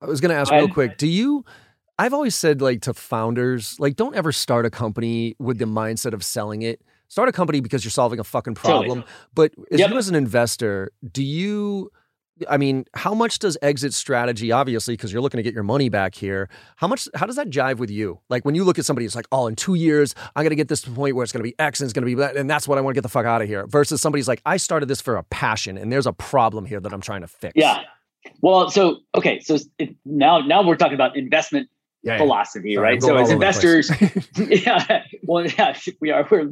I was going to ask real quick. Do you? I've always said like to founders, like don't ever start a company with the mindset of selling it. Start a company because you're solving a fucking problem. Totally. But as yep. you as an investor, do you, I mean, how much does exit strategy, obviously, because you're looking to get your money back here, how much, how does that jive with you? Like when you look at somebody, it's like, oh, in two years, I'm going to get this to the point where it's going to be X and it's going to be that, and that's what I want to get the fuck out of here. Versus somebody's like, I started this for a passion and there's a problem here that I'm trying to fix. Yeah. Well, so, okay. So it, now, now we're talking about investment Yeah, philosophy, yeah. Sorry, right? So as investors, yeah, well, yeah, we are, we're,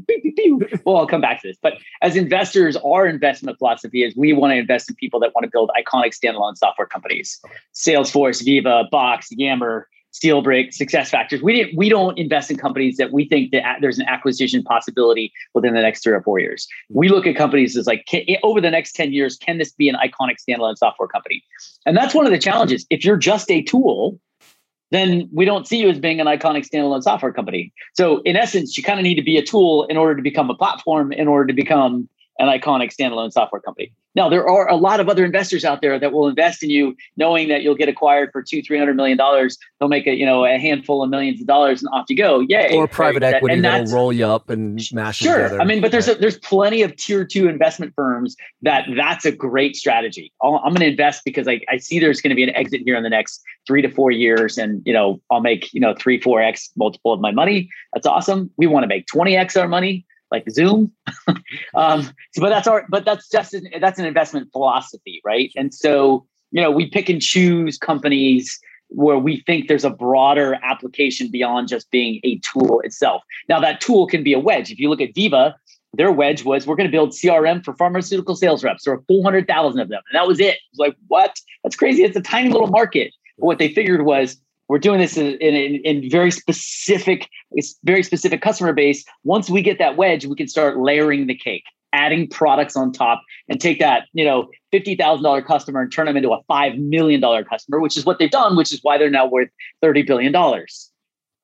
well, I'll come back to this, but as investors, our investment philosophy is we want to invest in people that want to build iconic standalone software companies, okay. Salesforce, Diva, Box, Yammer, Steelbrick, SuccessFactors. We didn't, we don't invest in companies that we think that there's an acquisition possibility within the next three or four years. We look at companies as like, can, over the next ten years, can this be an iconic standalone software company? And that's one of the challenges. If you're just a tool, then we don't see you as being an iconic standalone software company. So in essence, you kind of need to be a tool in order to become a platform, in order to become an iconic standalone software company. Now, there are a lot of other investors out there that will invest in you knowing that you'll get acquired for two, three hundred million dollars. They'll make a, you know, a handful of millions of dollars and off you go. Yay. Or private right? equity that, that'll roll you up and mash sure. together. Sure. I mean, but there's, a, there's plenty of tier two investment firms that that's a great strategy. I'll, I'm going to invest because I, I see there's going to be an exit here in the next three to four years. And, you know, I'll make, you know, three, four X multiple of my money. That's awesome. We want to make twenty X our money. Like Zoom, um, so, but that's our, but that's just an, that's an investment philosophy, right? And so, you know, we pick and choose companies where we think there's a broader application beyond just being a tool itself. Now, that tool can be a wedge. If you look at Diva, their wedge was we're going to build C R M for pharmaceutical sales reps. There were four hundred thousand of them, and that was it. It was like, what? That's crazy. It's a tiny little market. But what they figured was, we're doing this in, in, in very specific, it's very specific customer base. Once we get that wedge, we can start layering the cake, adding products on top, and take that, you know, fifty thousand dollars customer and turn them into a five million dollars customer, which is what they've done, which is why they're now worth thirty billion dollars,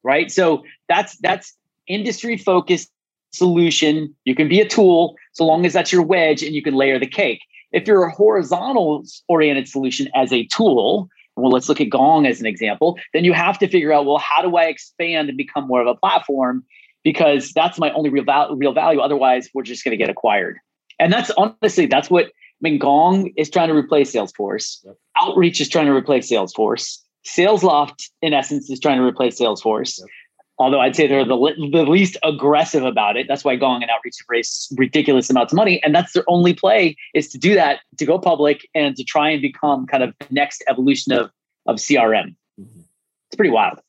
right? So that's that's industry-focused solution. You can be a tool so long as that's your wedge and you can layer the cake. If you're a horizontal-oriented solution as a tool, well, let's look at Gong as an example, then you have to figure out, well, how do I expand and become more of a platform? Because that's my only real, val- real value. Otherwise, we're just going to get acquired. And that's honestly, that's what, I mean, Gong is trying to replace Salesforce. Yep. Outreach is trying to replace Salesforce. SalesLoft, in essence, is trying to replace Salesforce. Yep. Although I'd say they're the, le- the least aggressive about it. That's why Gong and Outreach have raised ridiculous amounts of money. And that's their only play is to do that, to go public and to try and become kind of the next evolution of, of C R M. Mm-hmm. It's pretty wild.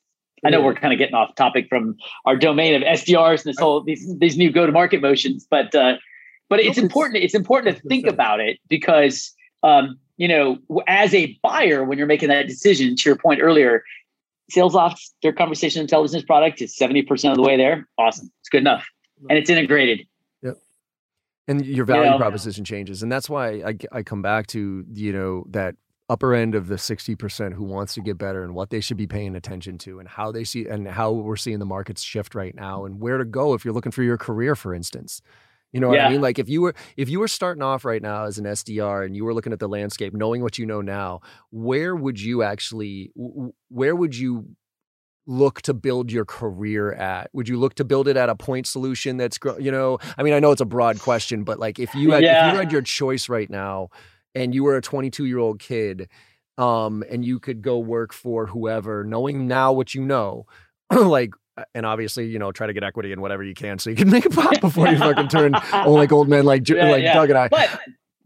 Yeah. I know we're kind of getting off topic from our domain of S D Rs and this whole, these, these new go-to-market motions. But uh, but it's important. It's important to think about it because, um, you know, as a buyer, when you're making that decision, to your point earlier, SalesLoft, their conversation intelligence product is seventy percent of the way there. Awesome. It's good enough. And it's integrated. Yep. And your value yeah. proposition changes. And that's why I, I come back to, you know, that upper end of the sixty percent who wants to get better and what they should be paying attention to and how they see and how we're seeing the markets shift right now and where to go if you're looking for your career, for instance. You know what yeah. I mean? Like if you were if you were starting off right now as an S D R and you were looking at the landscape, knowing what you know now, where would you actually, where would you look to build your career at? Would you look to build it at a point solution that's, you know, I mean, I know it's a broad question, but like if you had, yeah. if you had your choice right now and you were a twenty-two-year-old kid um, and you could go work for whoever, knowing now what you know, like, and obviously, you know, try to get equity in whatever you can so you can make a pop before you fucking turn old like old men like, yeah, like yeah. Doug and I. But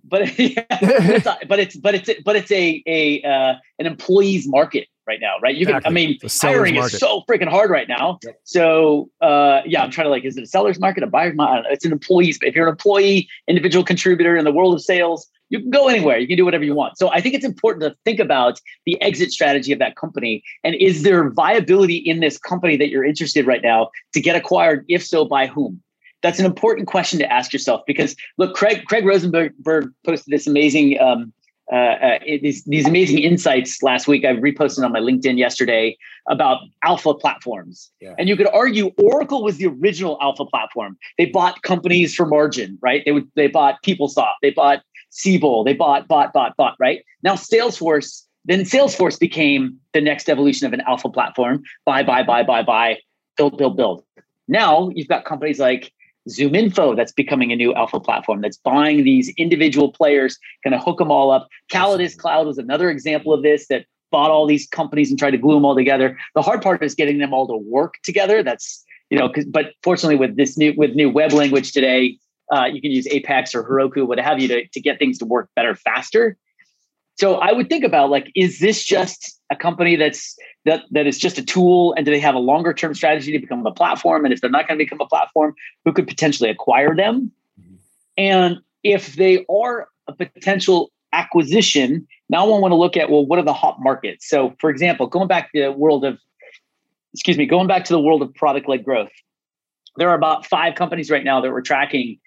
but, yeah, it's, but it's but it's but it's a a uh, an employee's market right now, right? You can, exactly. I mean, hiring market. Is so freaking hard right now. Yep. So uh, yeah, I'm trying to like, is it a seller's market, a buyer's market? I don't know. It's an employee's. If you're an employee, individual contributor in the world of sales, you can go anywhere. You can do whatever you want. So I think it's important to think about the exit strategy of that company. And is there viability in this company that you're interested right now to get acquired? If so, by whom? That's an important question to ask yourself because look, Craig, Craig Rosenberg posted this amazing um, Uh, uh, these, these amazing insights last week. I reposted on my LinkedIn yesterday about alpha platforms. Yeah. And you could argue Oracle was the original alpha platform. They bought companies for margin, right? They would, they bought PeopleSoft, they bought Siebel, they bought, bought, bought, bought, right? Now Salesforce, then Salesforce became the next evolution of an alpha platform. Buy, buy, buy, buy, buy, build, build, build. Now you've got companies like Zoom Info that's becoming a new alpha platform that's buying these individual players, going to hook them all up. Calidus Cloud was another example of this that bought all these companies and tried to glue them all together. The hard part is getting them all to work together. That's, you know, but fortunately with this new, with new web language today, uh, you can use Apex or Heroku, what have you, to, to get things to work better, faster. So I would think about like, is this just a company that's that that is just a tool, and do they have a longer term strategy to become a platform? And if they're not going to become a platform, who could potentially acquire them? And if they are a potential acquisition, now I want to look at, well, what are the hot markets? So for example, going back to the world of, excuse me, going back to the world of product-led growth, there are about five companies right now that we're tracking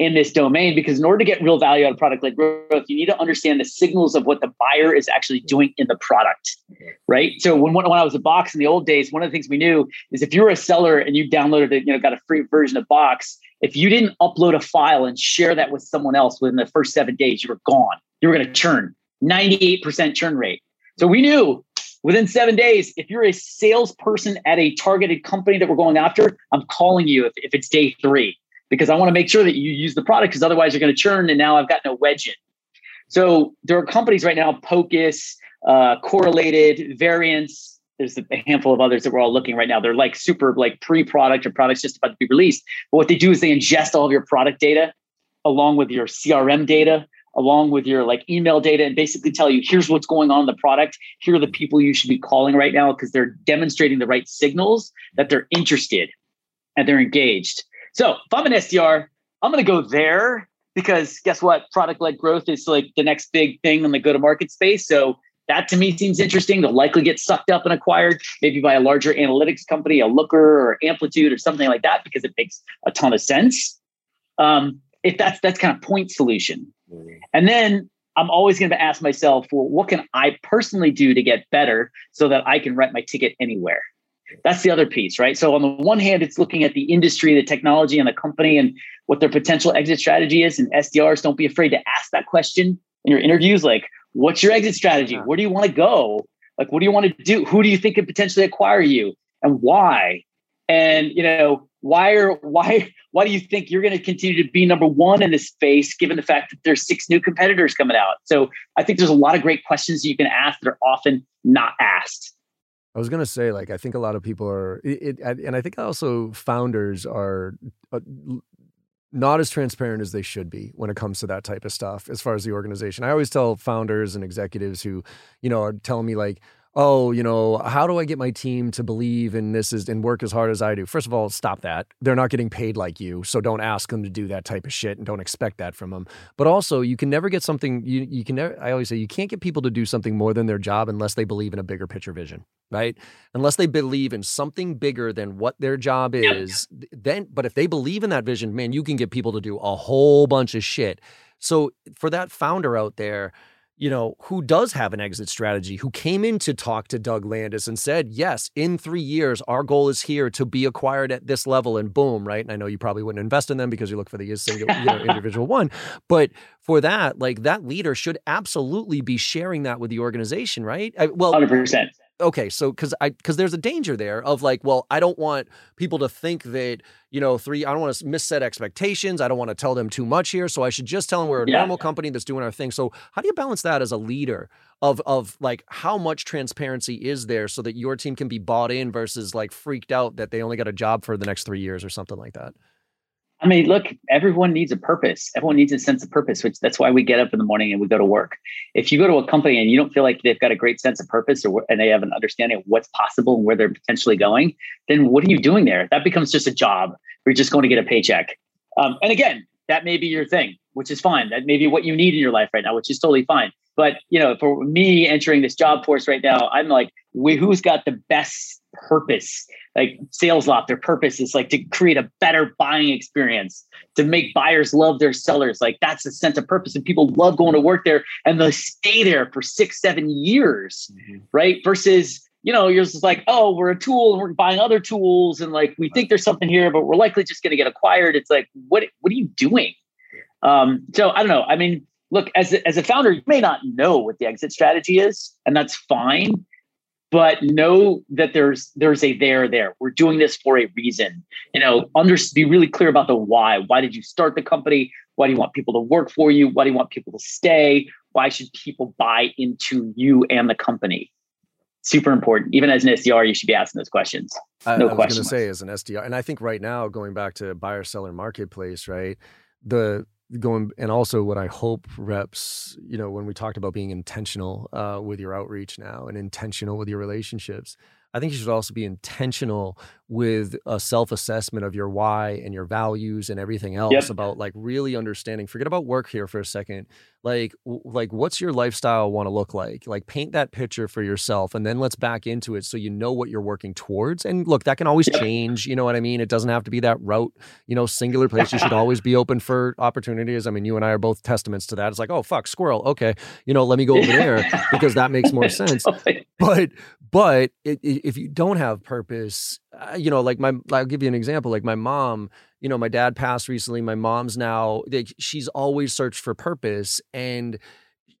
in this domain, because in order to get real value out of product-led growth, you need to understand the signals of what the buyer is actually doing in the product, right? So when when I was a Box in the old days, one of the things we knew is if you were a seller and you downloaded it, you know, got a free version of Box, if you didn't upload a file and share that with someone else within the first seven days, you were gone. You were going to churn, ninety-eight percent churn rate. So we knew within seven days, if you're a salesperson at a targeted company that we're going after, I'm calling you if, if it's day three, because I want to make sure that you use the product, because otherwise you're going to churn and now I've got no wedge in. So there are companies right now, Pocus, uh, Correlated, Variance. There's a handful of others that we're all looking right now. They're like super like pre-product or products just about to be released. But what they do is they ingest all of your product data along with your C R M data, along with your like email data, and basically tell you, here's what's going on in the product. Here are the people you should be calling right now because they're demonstrating the right signals that they're interested and they're engaged. So if I'm an S D R, I'm going to go there because guess what? Product-led growth is like the next big thing in the go-to-market space. So that to me seems interesting. They'll likely get sucked up and acquired maybe by a larger analytics company, a Looker or Amplitude or something like that, because it makes a ton of sense. Um, if that's that's kind of point solution. And then I'm always going to ask myself, well, what can I personally do to get better so that I can rent my ticket anywhere? That's the other piece, right? So on the one hand, it's looking at the industry, the technology, and the company and what their potential exit strategy is. And S D Rs, don't be afraid to ask that question in your interviews. Like, what's your exit strategy? Where do you want to go? Like, what do you want to do? Who do you think could potentially acquire you and why? And, you know, why are, why, why do you think you're going to continue to be number one in this space, given the fact that there's six new competitors coming out? So I think there's a lot of great questions you can ask that are often not asked. I was going to say, like, I think a lot of people are, it, it, and I think also founders are not as transparent as they should be when it comes to that type of stuff as far as the organization. I always tell founders and executives who, you know, are telling me like, oh, you know, how do I get my team to believe in this is, and work as hard as I do? First of all, stop that. They're not getting paid like you, so don't ask them to do that type of shit and don't expect that from them. But also, you can never get something, you, you can never, I always say, you can't get people to do something more than their job unless they believe in a bigger picture vision, right? Unless they believe in something bigger than what their job is, yeah. then, but if they believe in that vision, man, you can get people to do a whole bunch of shit. So for that founder out there, you know, who does have an exit strategy, who came in to talk to Doug Landis and said, yes, in three years, our goal is here to be acquired at this level and boom, right? And I know you probably wouldn't invest in them because you look for the single, you know, individual one. But for that, like that leader should absolutely be sharing that with the organization, right? I, well, one hundred percent. Okay, so because I because there's a danger there of like, well, I don't want people to think that, you know, three, I don't want to misset expectations. I don't want to tell them too much here. So I should just tell them we're a yeah. normal company that's doing our thing. So how do you balance that as a leader of of like how much transparency is there so that your team can be bought in versus like freaked out that they only got a job for the next three years or something like that? I mean, look, everyone needs a purpose. Everyone needs a sense of purpose, which that's why we get up in the morning and we go to work. If you go to a company and you don't feel like they've got a great sense of purpose or and they have an understanding of what's possible and where they're potentially going, then what are you doing there? That becomes just a job. You're just going to get a paycheck. Um, and again, that may be your thing, which is fine. That may be what you need in your life right now, which is totally fine. But, you know, for me entering this job force right now, I'm like, who's got the best purpose? Like SalesLoft, their purpose is like to create a better buying experience, to make buyers love their sellers. Like that's the sense of purpose. And people love going to work there and they stay there for six, seven years, mm-hmm. right? Versus, you know, you're just like, oh, we're a tool and we're buying other tools. And like, we think there's something here, but we're likely just going to get acquired. It's like, what, what are you doing? Um, so I don't know. I mean, look, as a, as a founder, you may not know what the exit strategy is, and that's fine. But know that there's there's a there there. We're doing this for a reason. You know, under, be really clear about the why. Why did you start the company? Why do you want people to work for you? Why do you want people to stay? Why should people buy into you and the company? Super important. Even as an S D R, you should be asking those questions. No question. I was going to say as an S D R, and I think right now, going back to buyer seller marketplace, right? The Going and also what I hope reps, you know, when we talked about being intentional uh, with your outreach now and intentional with your relationships, I think you should also be intentional with a self-assessment of your why and your values and everything else yep. about like really understanding, forget about work here for a second. Like, like what's your lifestyle want to look like? Like paint that picture for yourself and then let's back into it so you know what you're working towards. And look, that can always yep. change. You know what I mean? It doesn't have to be that route, you know, singular place. You should always be open for opportunities. I mean, you and I are both testaments to that. It's like, oh, fuck, squirrel. Okay. You know, let me go over there because that makes more sense. But, but it, it, if you don't have purpose, uh, you know, like my, I'll give you an example. Like my mom, you know, my dad passed recently. My mom's now, they, she's always searched for purpose. And,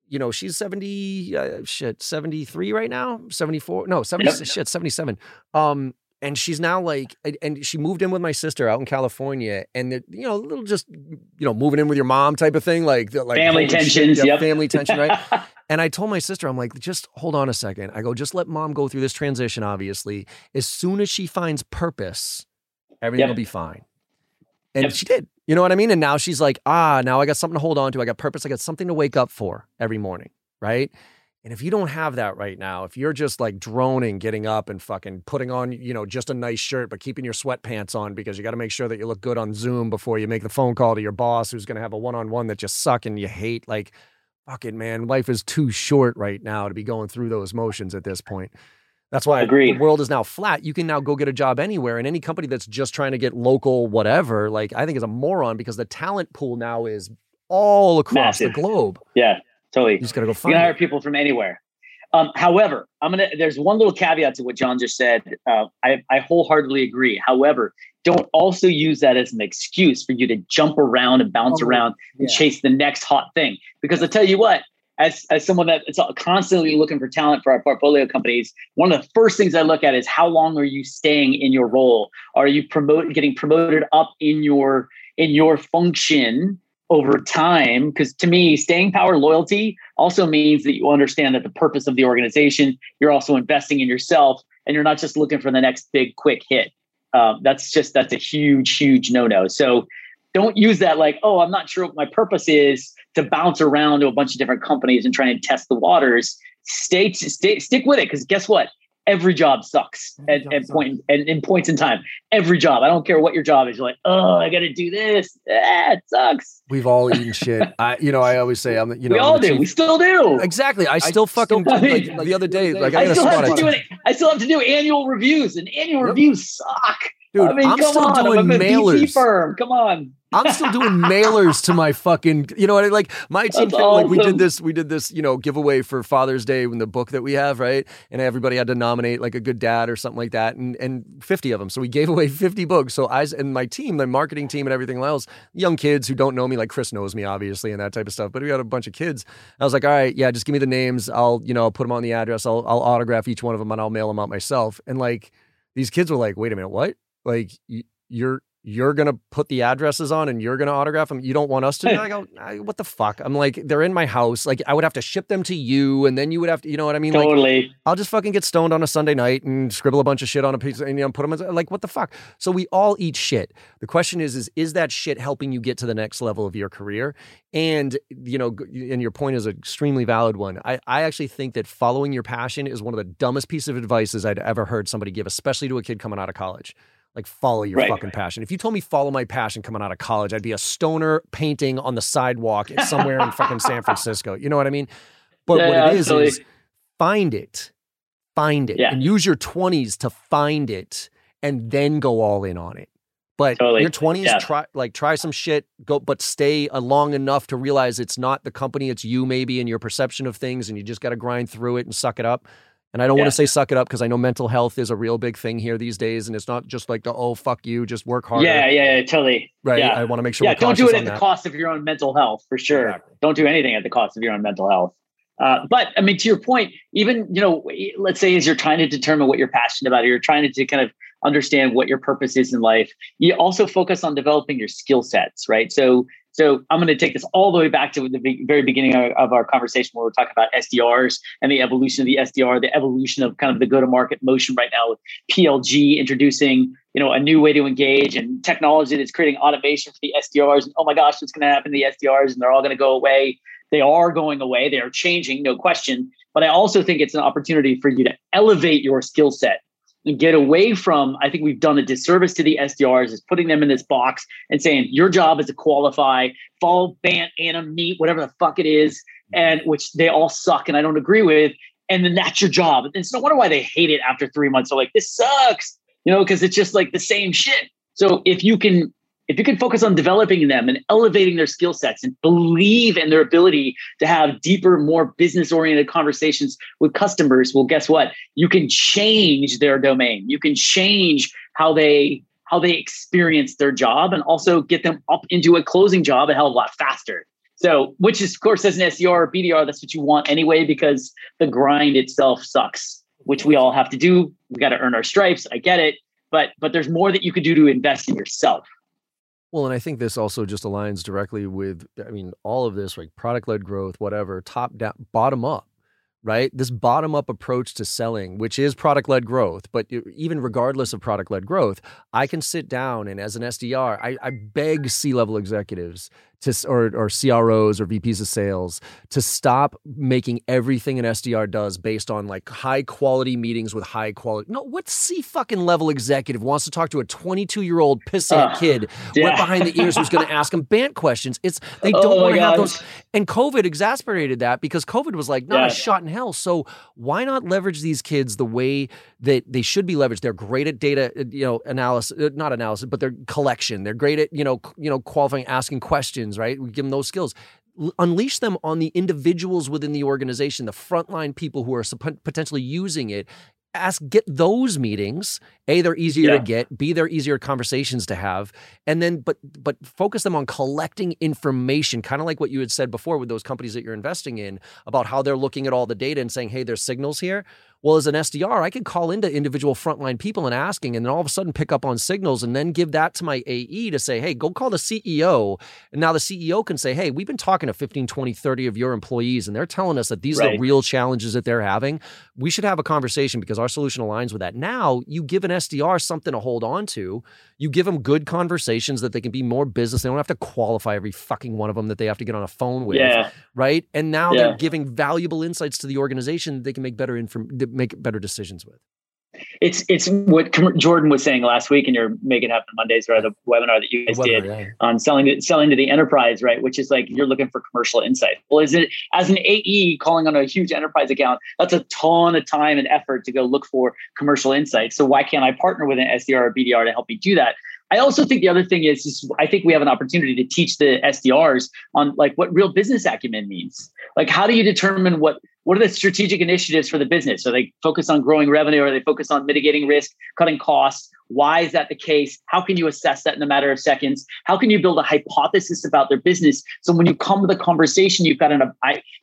you know, she's seventy, uh, shit, seventy-three right now, seventy-four, no, seventy, yep. shit, seventy-seven. Um, and she's now like, and she moved in with my sister out in California, and you know, a little just, you know, moving in with your mom type of thing, like, like family tensions, shit, yep. family tension, right? And I told my sister, I'm like, just hold on a second. I go, just let mom go through this transition. Obviously, as soon as she finds purpose, everything yep. will be fine. And yep. she did, you know what I mean? And now she's like, ah, now I got something to hold on to. I got purpose. I got something to wake up for every morning, right? And if you don't have that right now, if you're just like droning, getting up and fucking putting on, you know, just a nice shirt, but keeping your sweatpants on because you got to make sure that you look good on Zoom before you make the phone call to your boss who's going to have a one-on-one that just suck and you hate, like, fuck it, man, life is too short right now to be going through those motions at this point. That's why Agreed. The world is now flat. You can now go get a job anywhere. And any company that's just trying to get local whatever, like, I think is a moron because the talent pool now is all across Massive. The globe. Yeah. Totally. You just gotta go find you can hire it. People from anywhere. Um, however, I'm gonna. There's one little caveat to what John just said. Uh, I, I wholeheartedly agree. However, don't also use that as an excuse for you to jump around and bounce oh, around and yeah. chase the next hot thing. Because I'll tell you what, as as someone that's constantly looking for talent for our portfolio companies, one of the first things I look at is how long are you staying in your role? Are you promote getting promoted up in your in your function? Over time, because to me, staying power loyalty also means that you understand that the purpose of the organization, you're also investing in yourself and you're not just looking for the next big quick hit. Um, that's just, that's a huge, huge no-no. So don't use that like, oh, I'm not sure what my purpose is to bounce around to a bunch of different companies and try and test the waters. Stay, stay stick with it, because guess what? Every job sucks Every at, job at sucks. point and in points in time. Every job. I don't care what your job is. You're like, oh, I got to do this. Ah, it sucks. We've all eaten shit. I, you know, I always say, I'm, you know, we all do. Chief. We still do. Exactly. I still I fucking still, like, like the other day. Like I, I still have to do it. I still have to do annual reviews, and annual yep. reviews suck. Dude, I mean, I'm come still on. doing I'm a mailers. B T firm. Come on. I'm still doing mailers to my fucking, you know what I like? My team, awesome. like we did this, we did this, you know, giveaway for Father's Day in the book that we have, right? And everybody had to nominate like a good dad or something like that, and and fifty of them. So we gave away fifty books. So I and my team, the marketing team and everything else, young kids who don't know me, like Chris knows me obviously and that type of stuff. But we had a bunch of kids. I was like, all right, yeah, just give me the names. I'll, you know, I'll put them on the address. I'll I'll autograph each one of them and I'll mail them out myself. And like these kids were like, wait a minute, what? Like you're. You're going to put the addresses on and you're going to autograph them. You don't want us to? Hey. I go, I, what the fuck? I'm like, they're in my house. Like I would have to ship them to you. And then you would have to, you know what I mean? Totally. Like, I'll just fucking get stoned on a Sunday night and scribble a bunch of shit on a piece and you know, put them in, like, what the fuck? So we all eat shit. The question is, is, is that shit helping you get to the next level of your career? And, you know, and your point is an extremely valid one. I, I actually think that following your passion is one of the dumbest pieces of advices I'd ever heard somebody give, especially to a kid coming out of college. Like, follow your right, fucking right. passion. If you told me follow my passion coming out of college, I'd be a stoner painting on the sidewalk somewhere in fucking San Francisco. You know what I mean? But yeah, what it is, absolutely. is find it. Find it. Yeah. And use your twenties to find it and then go all in on it. But totally. your twenties, yeah. try like try some shit, go, but stay long enough to realize it's not the company, it's you maybe and your perception of things, and you just got to grind through it and suck it up. And I don't yeah. want to say suck it up because I know mental health is a real big thing here these days. And it's not just like, the, oh, fuck you, just work harder. Yeah, yeah, yeah totally. Right. Yeah. I want to make sure. Yeah, don't do it at that. the cost of your own mental health, for sure. Exactly. Don't do anything at the cost of your own mental health. Uh, but I mean, to your point, even, you know, let's say as you're trying to determine what you're passionate about, or you're trying to, to kind of understand what your purpose is in life, you also focus on developing your skill sets, right? So, So I'm going to take this all the way back to the very beginning of our conversation where we're talking about S D Rs and the evolution of the S D R, the evolution of kind of the go-to-market motion right now with P L G introducing, you know, a new way to engage and technology that's creating automation for the S D Rs. And oh my gosh, what's going to happen to the S D Rs? And they're all going to go away. They are going away. They are changing, no question. But I also think it's an opportunity for you to elevate your skill set. And get away from, I think we've done a disservice to the S D Rs, is putting them in this box and saying, your job is to qualify, follow, ban, anim, neat, whatever the fuck it is, and which they all suck and I don't agree with. And then that's your job. And it's no wonder why they hate it after three months. They're like, this sucks, you know, because it's just like the same shit. So if you can, if you can focus on developing them and elevating their skill sets and believe in their ability to have deeper, more business-oriented conversations with customers, well, guess what? You can change their domain. You can change how they how they experience their job and also get them up into a closing job a hell of a lot faster. So, which is, of course, as an S D R or B D R, that's what you want anyway, because the grind itself sucks, which we all have to do. We got to earn our stripes. I get it. But but there's more that you could do to invest in yourself. Well, and I think this also just aligns directly with, I mean, all of this, like product-led growth, whatever, top down, bottom up, right? This bottom-up approach to selling, which is product-led growth, but even regardless of product-led growth, I can sit down and as an S D R, I, I beg C-level executives to or, or C R Os or V Ps of sales to stop making everything an S D R does based on like high-quality meetings with high-quality. No, what C-fucking-level executive wants to talk to a twenty-two-year-old pissant uh, kid yeah. right behind the ears who's going to ask them bant questions? It's They don't oh want to have those. And COVID exasperated that because COVID was like not yeah. a shot in hell. So why not leverage these kids the way that they should be leveraged? They're great at data, you know, analysis, not analysis, but their collection. They're great at, you know, you know, qualifying, asking questions. Right? We give them those skills. Unleash them on the individuals within the organization, the frontline people who are potentially using it. Ask, get those meetings. A, they're easier yeah. to get. B, they're easier conversations to have. And then, but but focus them on collecting information, kind of like what you had said before with those companies that you're investing in about how they're looking at all the data and saying, hey, there's signals here. Well, as an S D R, I could call into individual frontline people and asking, and then all of a sudden pick up on signals and then give that to my A E to say, hey, go call the C E O. And now the C E O can say, hey, we've been talking to fifteen, twenty, thirty of your employees, and they're telling us that these right. are the real challenges that they're having. We should have a conversation because our solution aligns with that. Now you give an S D R something to hold on to. You give them good conversations that they can be more business. They don't have to qualify every fucking one of them that they have to get on a phone with. Yeah. Right. And now yeah. they're giving valuable insights to the organization that they can make better inform- make better decisions with. It's it's what Jordan was saying last week, and you're making happen Mondays, or the webinar that you guys webinar, did yeah. on selling to, selling to the enterprise, right? Which is like, you're looking for commercial insight. Well, is it as an A E calling on a huge enterprise account? That's a ton of time and effort to go look for commercial insight. So why can't I partner with an S D R or B D R to help me do that? I also think the other thing is, is I think we have an opportunity to teach the S D Rs on like what real business acumen means. Like, how do you determine what what are the strategic initiatives for the business? Are they focused on growing revenue? Are they focused on mitigating risk, cutting costs? Why is that the case? How can you assess that in a matter of seconds? How can you build a hypothesis about their business? So when you come to the conversation, you've got an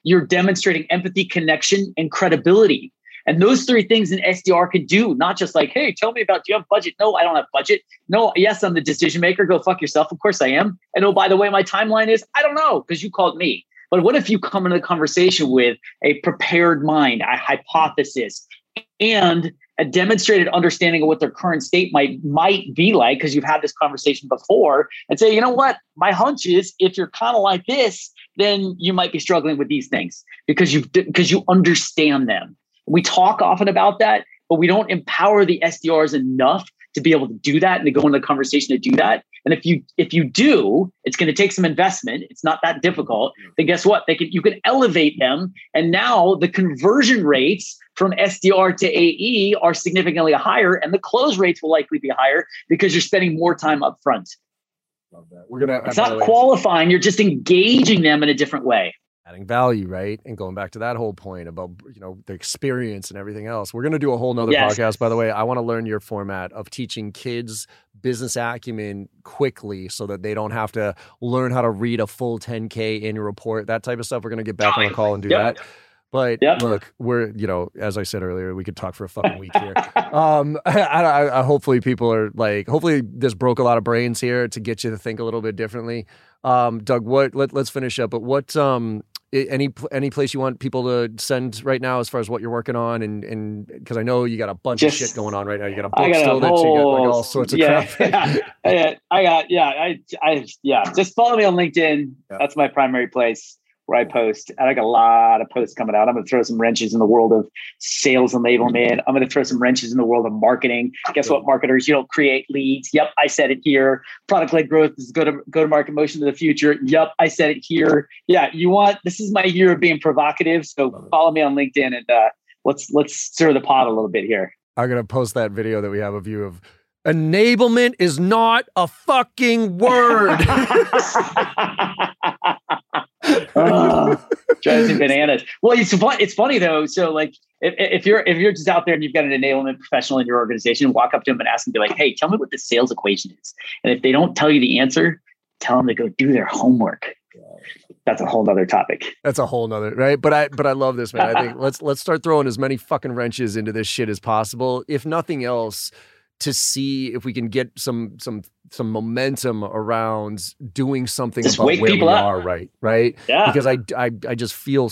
you're demonstrating empathy, connection, and credibility. And those three things an S D R could do, not just like, hey, tell me about, do you have budget? No, I don't have budget. No, yes, I'm the decision maker. Go fuck yourself. Of course I am. And oh, by the way, my timeline is, I don't know, because you called me. But what if you come into the conversation with a prepared mind, a hypothesis, and a demonstrated understanding of what their current state might might be like, because you've had this conversation before, and say, you know what, my hunch is if you're kind of like this, then you might be struggling with these things because you've because you understand them. We talk often about that, but we don't empower the S D Rs enough to be able to do that and to go into the conversation to do that. And if you if you do, it's going to take some investment. It's not that difficult. Then guess what? They can you can elevate them. And now the conversion rates from S D R to A E are significantly higher, and the close rates will likely be higher because you're spending more time up front. Love that. We're gonna it's not qualifying, you're just engaging them in a different way. Adding value, right? And going back to that whole point about, you know, the experience and everything else. We're going to do a whole nother yes. podcast, by the way. I want to learn your format of teaching kids business acumen quickly so that they don't have to learn how to read a full ten K annual report, that type of stuff. We're going to get back on the call and do yep. that. But yep. look, we're, you know, as I said earlier, we could talk for a fucking week here. um, I, I, I, hopefully people are like, hopefully this broke a lot of brains here to get you to think a little bit differently. Um, Doug, what, let, let's finish up, but what, um, any any place you want people to send right now as far as what you're working on, and and because I know you got a bunch Just, of shit going on right now. You got a book still that you got like all sorts of yeah, crap. yeah, I got yeah, I I yeah. Just follow me on LinkedIn. Yeah. That's my primary place where I post. I got a lot of posts coming out. I'm going to throw some wrenches in the world of sales enablement. I'm going to throw some wrenches in the world of marketing. Guess what, marketers? You don't create leads. Yep, I said it here. Product-led growth is go to go to market motion to the future. Yep, I said it here. Yeah, you want this is my year of being provocative. So follow me on LinkedIn and uh, let's let's stir the pot a little bit here. I'm going to post that video that we have of you of. Enablement is not a fucking word. uh, drives me bananas. Well, it's it's funny though. So like, if, if you're if you're just out there and you've got an enablement professional in your organization, walk up to them and ask them, be like, "Hey, tell me what the sales equation is." And if they don't tell you the answer, tell them to go do their homework. That's a whole nother topic. That's a whole nother, right? But I, but I love this, man. I think let's let's start throwing as many fucking wrenches into this shit as possible. If nothing else, to see if we can get some some some momentum around doing something just about where we up. Are right right yeah. Because I, I I just feel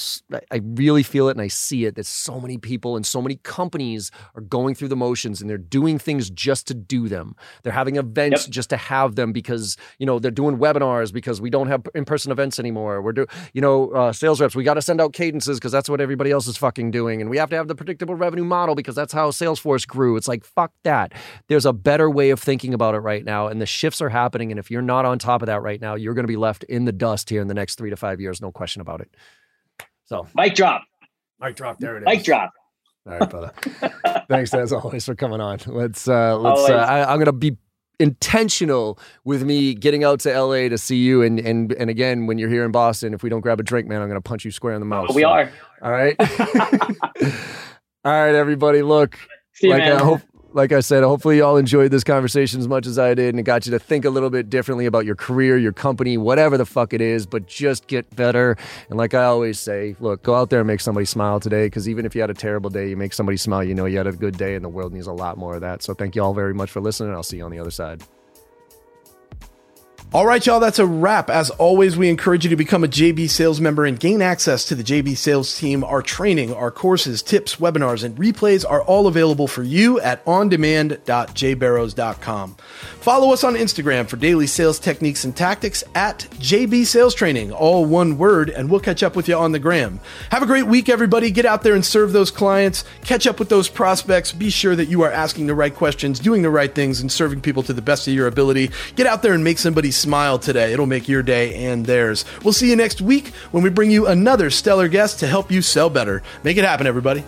I really feel it and I see it that so many people and so many companies are going through the motions and they're doing things just to do them. They're having events yep. just to have them because, you know, they're doing webinars because we don't have in-person events anymore. We're doing, you know, uh, sales reps, we got to send out cadences because that's what everybody else is fucking doing, and we have to have the predictable revenue model because that's how Salesforce grew. It's like, fuck that. There's a better way of thinking about it right now, and the shifts are happening. And if you're not on top of that right now, you're going to be left in the dust here in the next three to five years. No question about it. So, mic drop. Mic drop. There it is. Mic drop. All right, brother. Thanks as always for coming on. Let's. Uh, let's. Uh, I, I'm going to be intentional with me getting out to L A to see you. And and and again, when you're here in Boston, if we don't grab a drink, man, I'm going to punch you square in the mouth. Oh, we so. Are. All right. All right, everybody. Look. See you, like, man. I hope. like I said, hopefully you all enjoyed this conversation as much as I did, and it got you to think a little bit differently about your career, your company, whatever the fuck it is, but just get better. And like I always say, look, go out there and make somebody smile today, because even if you had a terrible day, you make somebody smile, you know you had a good day, and the world needs a lot more of that. So thank you all very much for listening. I'll see you on the other side. All right, y'all, that's a wrap. As always, we encourage you to become a J B Sales member and gain access to the J B Sales team. Our training, our courses, tips, webinars, and replays are all available for you at on demand dot j barrows dot com. Follow us on Instagram for daily sales techniques and tactics at J B Sales Training, all one word, and we'll catch up with you on the gram. Have a great week, everybody. Get out there and serve those clients. Catch up with those prospects. Be sure that you are asking the right questions, doing the right things, and serving people to the best of your ability. Get out there and make somebody smile today. It'll make your day and theirs. We'll see you next week when we bring you another stellar guest to help you sell better. Make it happen, everybody.